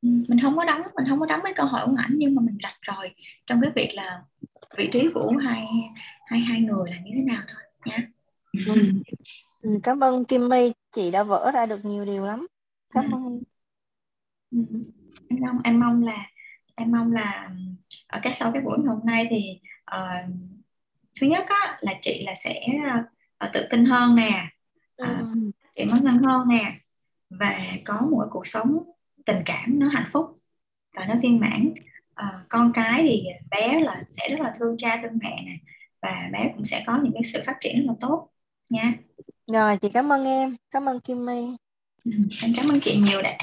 Mình không có đóng mình không có đóng cái cơ hội của ảnh, nhưng mà mình rạch rồi trong cái việc là vị trí của hai hai hai người là như thế nào thôi nha. Ừ. Cảm ơn Kimmy, chị đã vỡ ra được nhiều điều lắm. Cảm ơn. Ừ. em mong em mong là em mong là ở cái sau cái buổi hôm nay thì uh, thứ nhất á, là chị là sẽ uh, tự tin hơn nè, chị uh, muốn hơn nè, và có một cuộc sống tình cảm nó hạnh phúc và nó viên mãn. À, con cái thì bé là sẽ rất là thương cha thương mẹ này, và bé cũng sẽ có những cái sự phát triển rất là tốt nha. Rồi, chị cảm ơn em, cảm ơn Kimmy. Ừ, em cảm ơn chị nhiều đã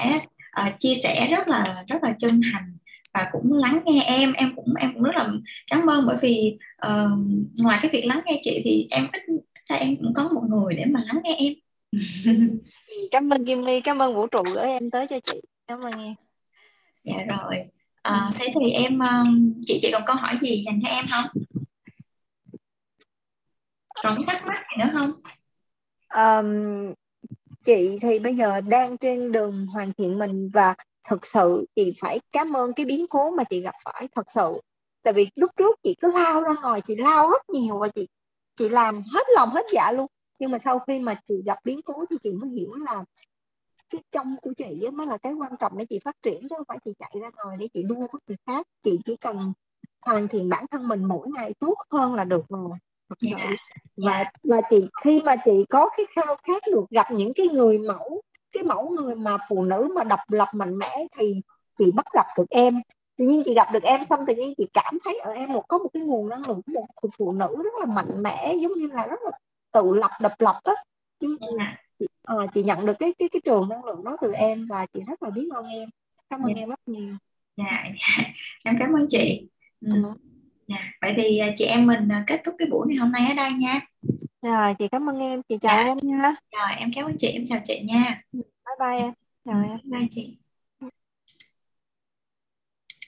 uh, chia sẻ rất là rất là chân thành và cũng lắng nghe em. Em cũng em cũng rất là cảm ơn, bởi vì uh, ngoài cái việc lắng nghe chị thì em ít ra em cũng có một người để mà lắng nghe em. Cảm ơn Kimmy, cảm ơn vũ trụ gửi em tới cho chị. Cảm ơn em. Dạ rồi. À, thế thì em chị chị còn câu hỏi gì dành cho em không? Còn thắc mắc gì nữa không? Um, chị thì bây giờ đang trên đường hoàn thiện mình, và thật sự chị phải cảm ơn cái biến cố mà chị gặp phải thật sự. Tại vì lúc trước chị cứ lao ra ngoài, chị lao rất nhiều và chị chị làm hết lòng hết dạ luôn. Nhưng mà sau khi mà chị gặp biến cố thì chị mới hiểu là cái trong của chị mới là cái quan trọng để chị phát triển, chứ không phải chị chạy ra ngoài để chị đua với người khác. Chị chỉ cần hoàn thiện bản thân mình mỗi ngày tốt hơn là được rồi. Yeah. Và và chị khi mà chị có cái khao khát được gặp những cái người mẫu, cái mẫu người mà phụ nữ mà độc lập mạnh mẽ, thì chị bắt gặp được em. Tự nhiên chị gặp được em xong, tự nhiên chị cảm thấy ở em một có một cái nguồn năng lượng của một phụ nữ rất là mạnh mẽ, giống như là rất là tự lập, độc lập á. Chị, à, chị nhận được cái cái cái trường năng lượng đó từ em và chị rất là biết ơn em. Cảm ơn yeah. em rất nhiều. Dạ, yeah. em cảm ơn chị. Ừ. Yeah. Vậy thì chị em mình kết thúc cái buổi ngày hôm nay ở đây nha. Rồi, chị cảm ơn em, chị chào yeah. em nha. Rồi, em cảm ơn chị, em chào chị nha. Bye bye em. Chào em. Bye chị.